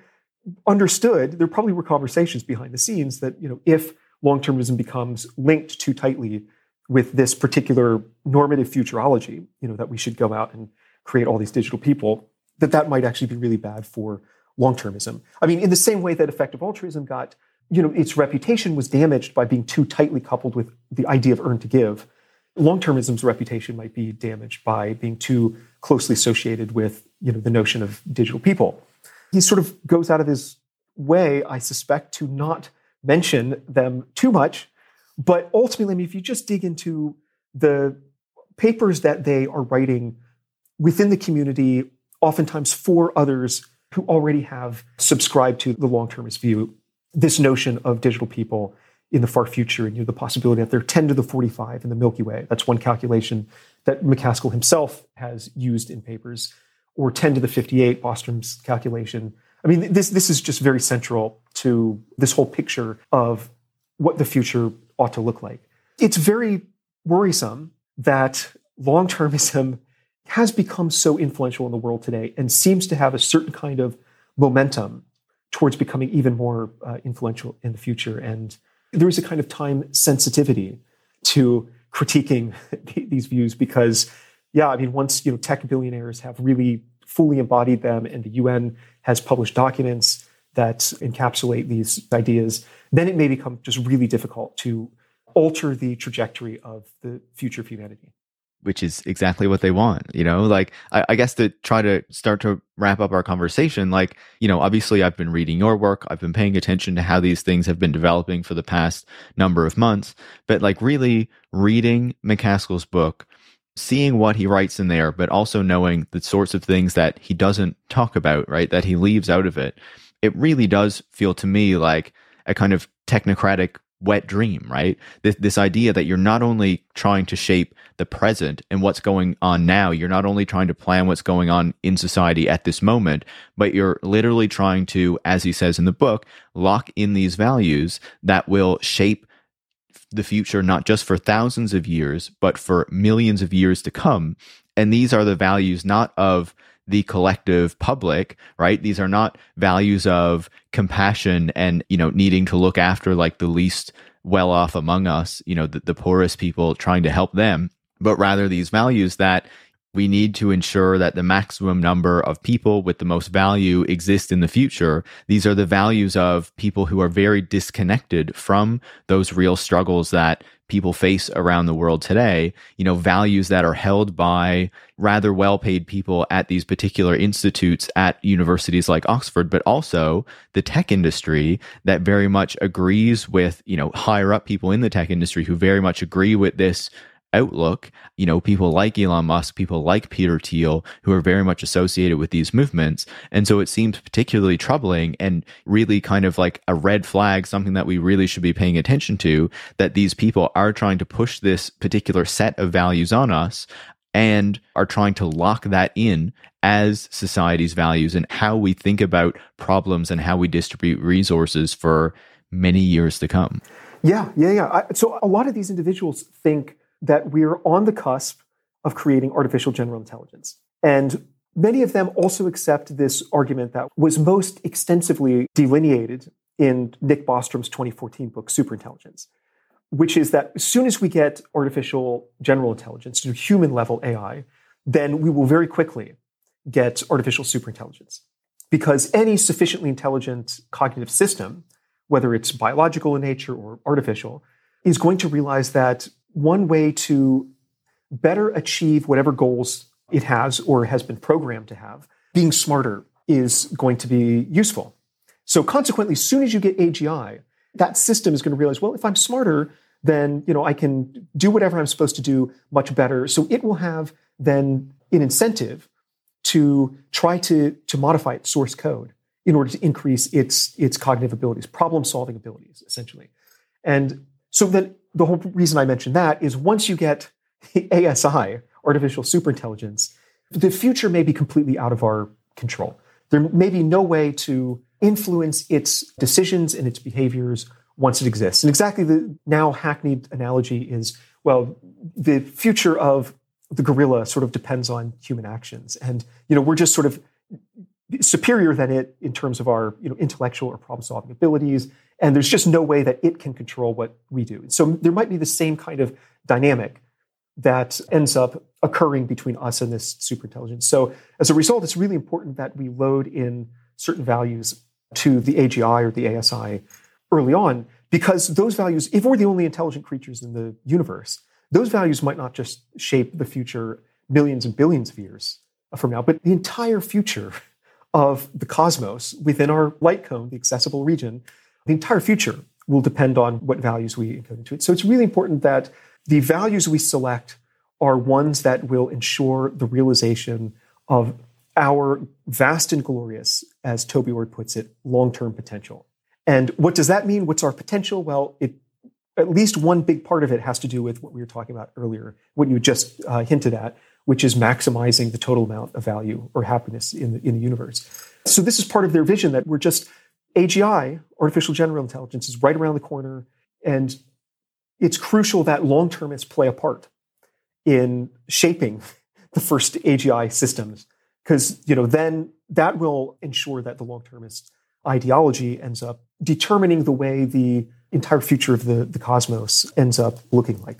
understood, there probably were conversations behind the scenes that, you know, if long-termism becomes linked too tightly with this particular normative futurology, you know, that we should go out and create all these digital people, that that might actually be really bad for long-termism. I mean, in the same way that effective altruism got, you know, its reputation was damaged by being too tightly coupled with the idea of earn to give, long-termism's reputation might be damaged by being too closely associated with, you know, the notion of digital people. He sort of goes out of his way, I suspect, to not mention them too much. But ultimately, I mean, if you just dig into the papers that they are writing within the community, oftentimes for others who already have subscribed to the long-termist view, this notion of digital people in the far future, and, you know, the possibility that they're ten to the forty-five in the Milky Way. That's one calculation that MacAskill himself has used in papers, or ten to the fifty-eight, Bostrom's calculation. I mean, this this is just very central to this whole picture of what the future ought to look like. It's very worrisome that long-termism has become so influential in the world today and seems to have a certain kind of momentum towards becoming even more uh, influential in the future. And there is a kind of time sensitivity to critiquing these views because, yeah, I mean, once, you know, tech billionaires have really fully embodied them and the U N has published documents that encapsulate these ideas, then it may become just really difficult to alter the trajectory of the future of humanity. Which is exactly what they want, you know? Like, I, I guess to try to start to wrap up our conversation, like, you know, obviously I've been reading your work, I've been paying attention to how these things have been developing for the past number of months, but like really reading MacAskill's book, seeing what he writes in there, but also knowing the sorts of things that he doesn't talk about, right, that he leaves out of it, it really does feel to me like a kind of technocratic wet dream, right? This, this idea that you're not only trying to shape the present and what's going on now, you're not only trying to plan what's going on in society at this moment, but you're literally trying to, as he says in the book, lock in these values that will shape the future, not just for thousands of years, but for millions of years to come. And these are the values not of the collective public, right? These are not values of compassion and, you know, needing to look after like the least well-off among us, you know, the, the poorest people, trying to help them, but rather these values that we need to ensure that the maximum number of people with the most value exist in the future. These are the values of people who are very disconnected from those real struggles that people face around the world today, you know, values that are held by rather well-paid people at these particular institutes at universities like Oxford, but also the tech industry that very much agrees with, you know, higher up people in the tech industry who very much agree with this outlook, you know, people like Elon Musk, people like Peter Thiel, who are very much associated with these movements. And so it seems particularly troubling and really kind of like a red flag, something that we really should be paying attention to, that these people are trying to push this particular set of values on us and are trying to lock that in as society's values and how we think about problems and how we distribute resources for many years to come. Yeah, yeah, yeah. I, so a lot of these individuals think that we're on the cusp of creating artificial general intelligence. And many of them also accept this argument that was most extensively delineated in Nick Bostrom's twenty fourteen book, Superintelligence, which is that as soon as we get artificial general intelligence, you know, human-level A I, then we will very quickly get artificial superintelligence. Because any sufficiently intelligent cognitive system, whether it's biological in nature or artificial, is going to realize that one way to better achieve whatever goals it has or has been programmed to have, being smarter is going to be useful. So consequently, as soon as you get A G I, that system is going to realize, well, if I'm smarter, then, you know, I can do whatever I'm supposed to do much better. So it will have then an incentive to try to, to modify its source code in order to increase its, its cognitive abilities, problem-solving abilities, essentially. And so then the whole reason I mentioned that is once you get A S I, artificial superintelligence, the future may be completely out of our control. There may be no way to influence its decisions and its behaviors once it exists. And exactly the now hackneyed analogy is, well, the future of the gorilla sort of depends on human actions. And, you know, we're just sort of superior than it in terms of our, you know, intellectual or problem-solving abilities. And there's just no way that it can control what we do. So there might be the same kind of dynamic that ends up occurring between us and this superintelligence. So as a result, it's really important that we load in certain values to the A G I or the A S I early on, because those values, if we're the only intelligent creatures in the universe, those values might not just shape the future millions and billions of years from now, but the entire future of the cosmos within our light cone, the accessible region, the entire future will depend on what values we encode into it. So it's really important that the values we select are ones that will ensure the realization of our vast and glorious, as Toby Ord puts it, long-term potential. And what does that mean? What's our potential? Well, it, at least one big part of it has to do with what we were talking about earlier, what you just uh, hinted at, which is maximizing the total amount of value or happiness in the, in the universe. So this is part of their vision that we're just, A G I, artificial general intelligence, is right around the corner, and it's crucial that long-termists play a part in shaping the first A G I systems, because, you know, then that will ensure that the long-termist ideology ends up determining the way the entire future of the, the cosmos ends up looking like.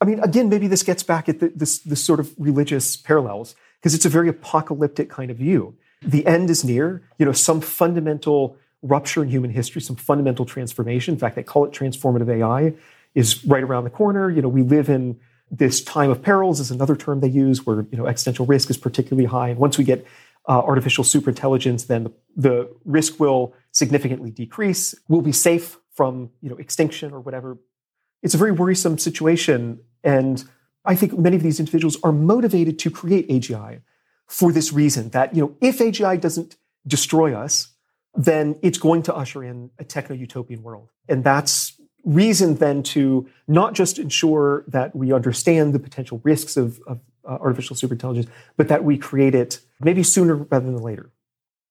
I mean, again, maybe this gets back at the, this, this sort of religious parallels, because it's a very apocalyptic kind of view. The end is near, you know, some fundamental rupture in human history, some fundamental transformation. In fact, they call it transformative A I, is right around the corner. You know, we live in this time of perils is another term they use, where, you know, existential risk is particularly high. And once we get uh, artificial superintelligence, then the, the risk will significantly decrease. We'll be safe from, you know, extinction or whatever. It's a very worrisome situation. And I think many of these individuals are motivated to create A G I for this reason, that, you know, if A G I doesn't destroy us, then it's going to usher in a techno-utopian world. And that's reason then to not just ensure that we understand the potential risks of, of uh, artificial superintelligence, but that we create it maybe sooner rather than later.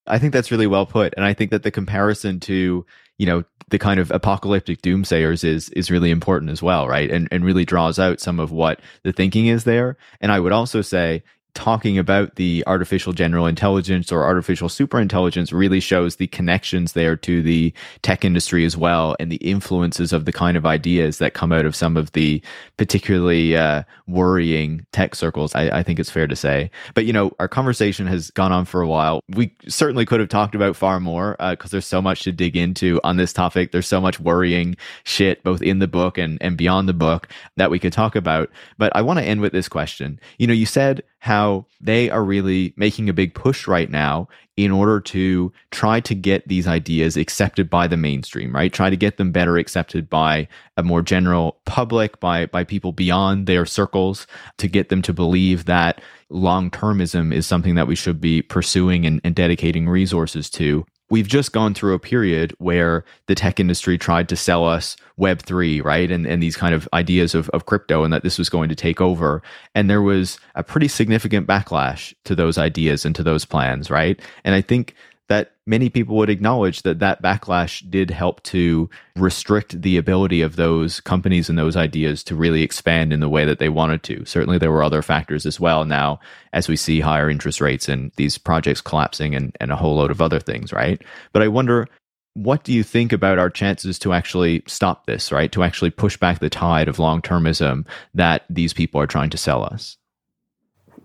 I think that's really well put. And I think that the comparison to, you know, the kind of apocalyptic doomsayers is is really important as well, right? And and really draws out some of what the thinking is there. And I would also say, talking about the artificial general intelligence or artificial superintelligence really shows the connections there to the tech industry as well, and the influences of the kind of ideas that come out of some of the particularly uh, worrying tech circles, I, I think it's fair to say. But, you know, our conversation has gone on for a while. We certainly could have talked about far more because uh, there's so much to dig into on this topic. There's so much worrying shit, both in the book and, and beyond the book, that we could talk about. But I want to end with this question. You know, you said how they are really making a big push right now in order to try to get these ideas accepted by the mainstream, right? Try to get them better accepted by a more general public, by by people beyond their circles, to get them to believe that long-termism is something that we should be pursuing and, and dedicating resources to. We've just gone through a period where the tech industry tried to sell us Web three, right? And and these kind of ideas of, of crypto, and that this was going to take over. And there was a pretty significant backlash to those ideas and to those plans, right? And I think that many people would acknowledge that that backlash did help to restrict the ability of those companies and those ideas to really expand in the way that they wanted to. Certainly, there were other factors as well now, as we see higher interest rates and these projects collapsing and, and a whole load of other things, right? But I wonder, what do you think about our chances to actually stop this, right? To actually push back the tide of long-termism that these people are trying to sell us?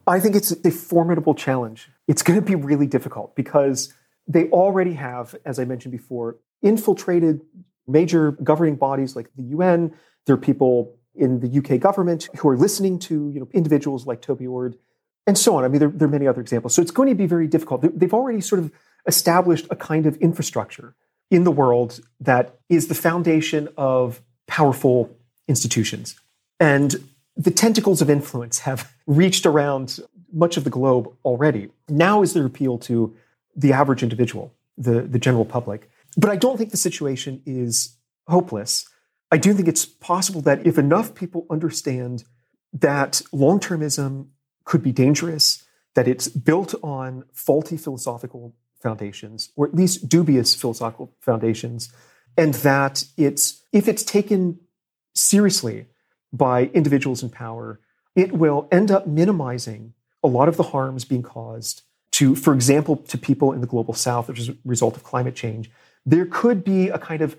I think it's a formidable challenge. It's going to be really difficult because they already have, as I mentioned before, infiltrated major governing bodies like the U N. There are people in the U K government who are listening to, you know, individuals like Toby Ord and so on. I mean, there, there are many other examples. So it's going to be very difficult. They've already sort of established a kind of infrastructure in the world that is the foundation of powerful institutions. And the tentacles of influence have reached around much of the globe already. Now is their appeal to the average individual, the, the general public. But I don't think the situation is hopeless. I do think it's possible that if enough people understand that long-termism could be dangerous, that it's built on faulty philosophical foundations, or at least dubious philosophical foundations, and that it's if it's taken seriously by individuals in power, it will end up minimizing a lot of the harms being caused to, for example, to people in the global south, which is a result of climate change. There could be a kind of,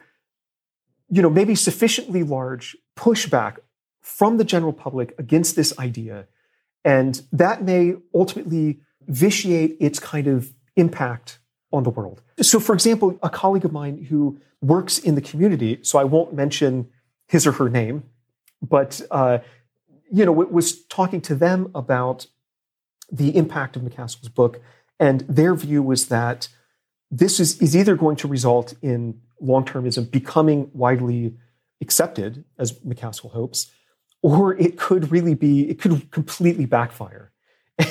you know, maybe sufficiently large pushback from the general public against this idea. And that may ultimately vitiate its kind of impact on the world. So, for example, a colleague of mine who works in the community, so I won't mention his or her name, but, uh, you know, was talking to them about the impact of MacAskill's book. And their view was that this is, is either going to result in long-termism becoming widely accepted, as MacAskill hopes, or it could really be, it could completely backfire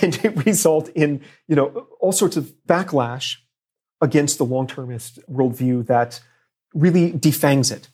and it result in, you know, all sorts of backlash against the long-termist worldview that really defangs it,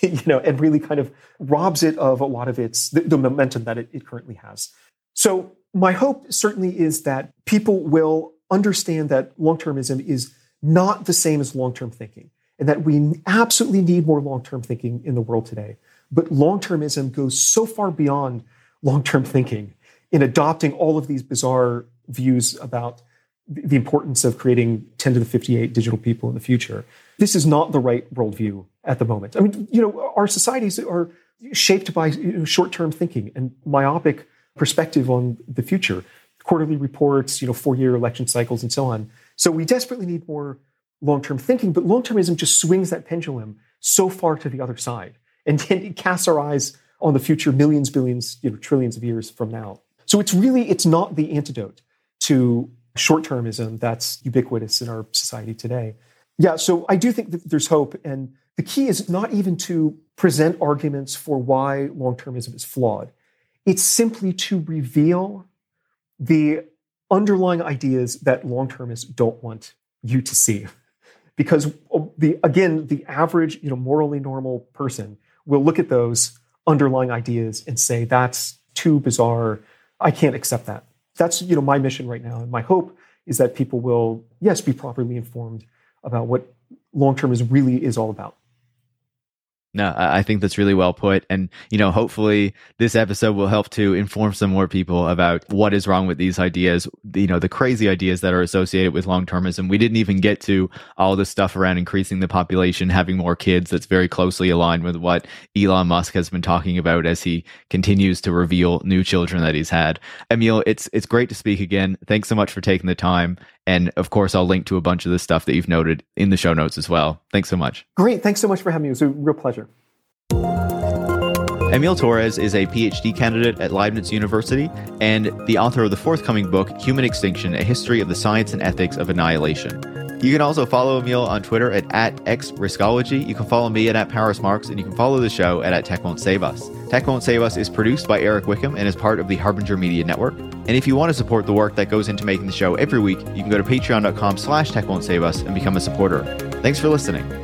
you know, and really kind of robs it of a lot of its, the, the momentum that it, it currently has. So my hope certainly is that people will understand that long-termism is not the same as long-term thinking, and that we absolutely need more long-term thinking in the world today. But long-termism goes so far beyond long-term thinking in adopting all of these bizarre views about the importance of creating ten to the fifty-eight digital people in the future. This is not the right worldview at the moment. I mean, you know, our societies are shaped by you know, short-term thinking and myopic perspective on the future, quarterly reports, you know, four-year election cycles, and so on. So we desperately need more long-term thinking, but long-termism just swings that pendulum so far to the other side. And it casts our eyes on the future millions, billions, you know, trillions of years from now. So it's really, it's not the antidote to short-termism that's ubiquitous in our society today. Yeah, so I do think that there's hope. And the key is not even to present arguments for why long-termism is flawed. It's simply to reveal the underlying ideas that long-termists don't want you to see. Because, the again, the average, you know, morally normal person will look at those underlying ideas and say, that's too bizarre. I can't accept that. That's, you know, my mission right now. And my hope is that people will, yes, be properly informed about what long-termism really is all about. No, I think that's really well put. And, you know, hopefully this episode will help to inform some more people about what is wrong with these ideas, you know, the crazy ideas that are associated with long-termism. We didn't even get to all the stuff around increasing the population, having more kids. That's very closely aligned with what Elon Musk has been talking about as he continues to reveal new children that he's had. Émile, it's it's great to speak again. Thanks so much for taking the time. And of course, I'll link to a bunch of the stuff that you've noted in the show notes as well. Thanks so much. Great. Thanks so much for having me. It was a real pleasure. Émile Torres is a PhD candidate at Leibniz University and the author of the forthcoming book, Human Extinction: A History of the Science and Ethics of Annihilation. You can also follow Émile on Twitter at, at xriskology. You can follow me at, at Paris Marx, and you can follow the show at, at Tech Won't Save Us. Tech Won't Save Us is produced by Eric Wickham and is part of the Harbinger Media Network. And if you want to support the work that goes into making the show every week, you can go to patreon dot com slash Tech Won't Save Us and become a supporter. Thanks for listening.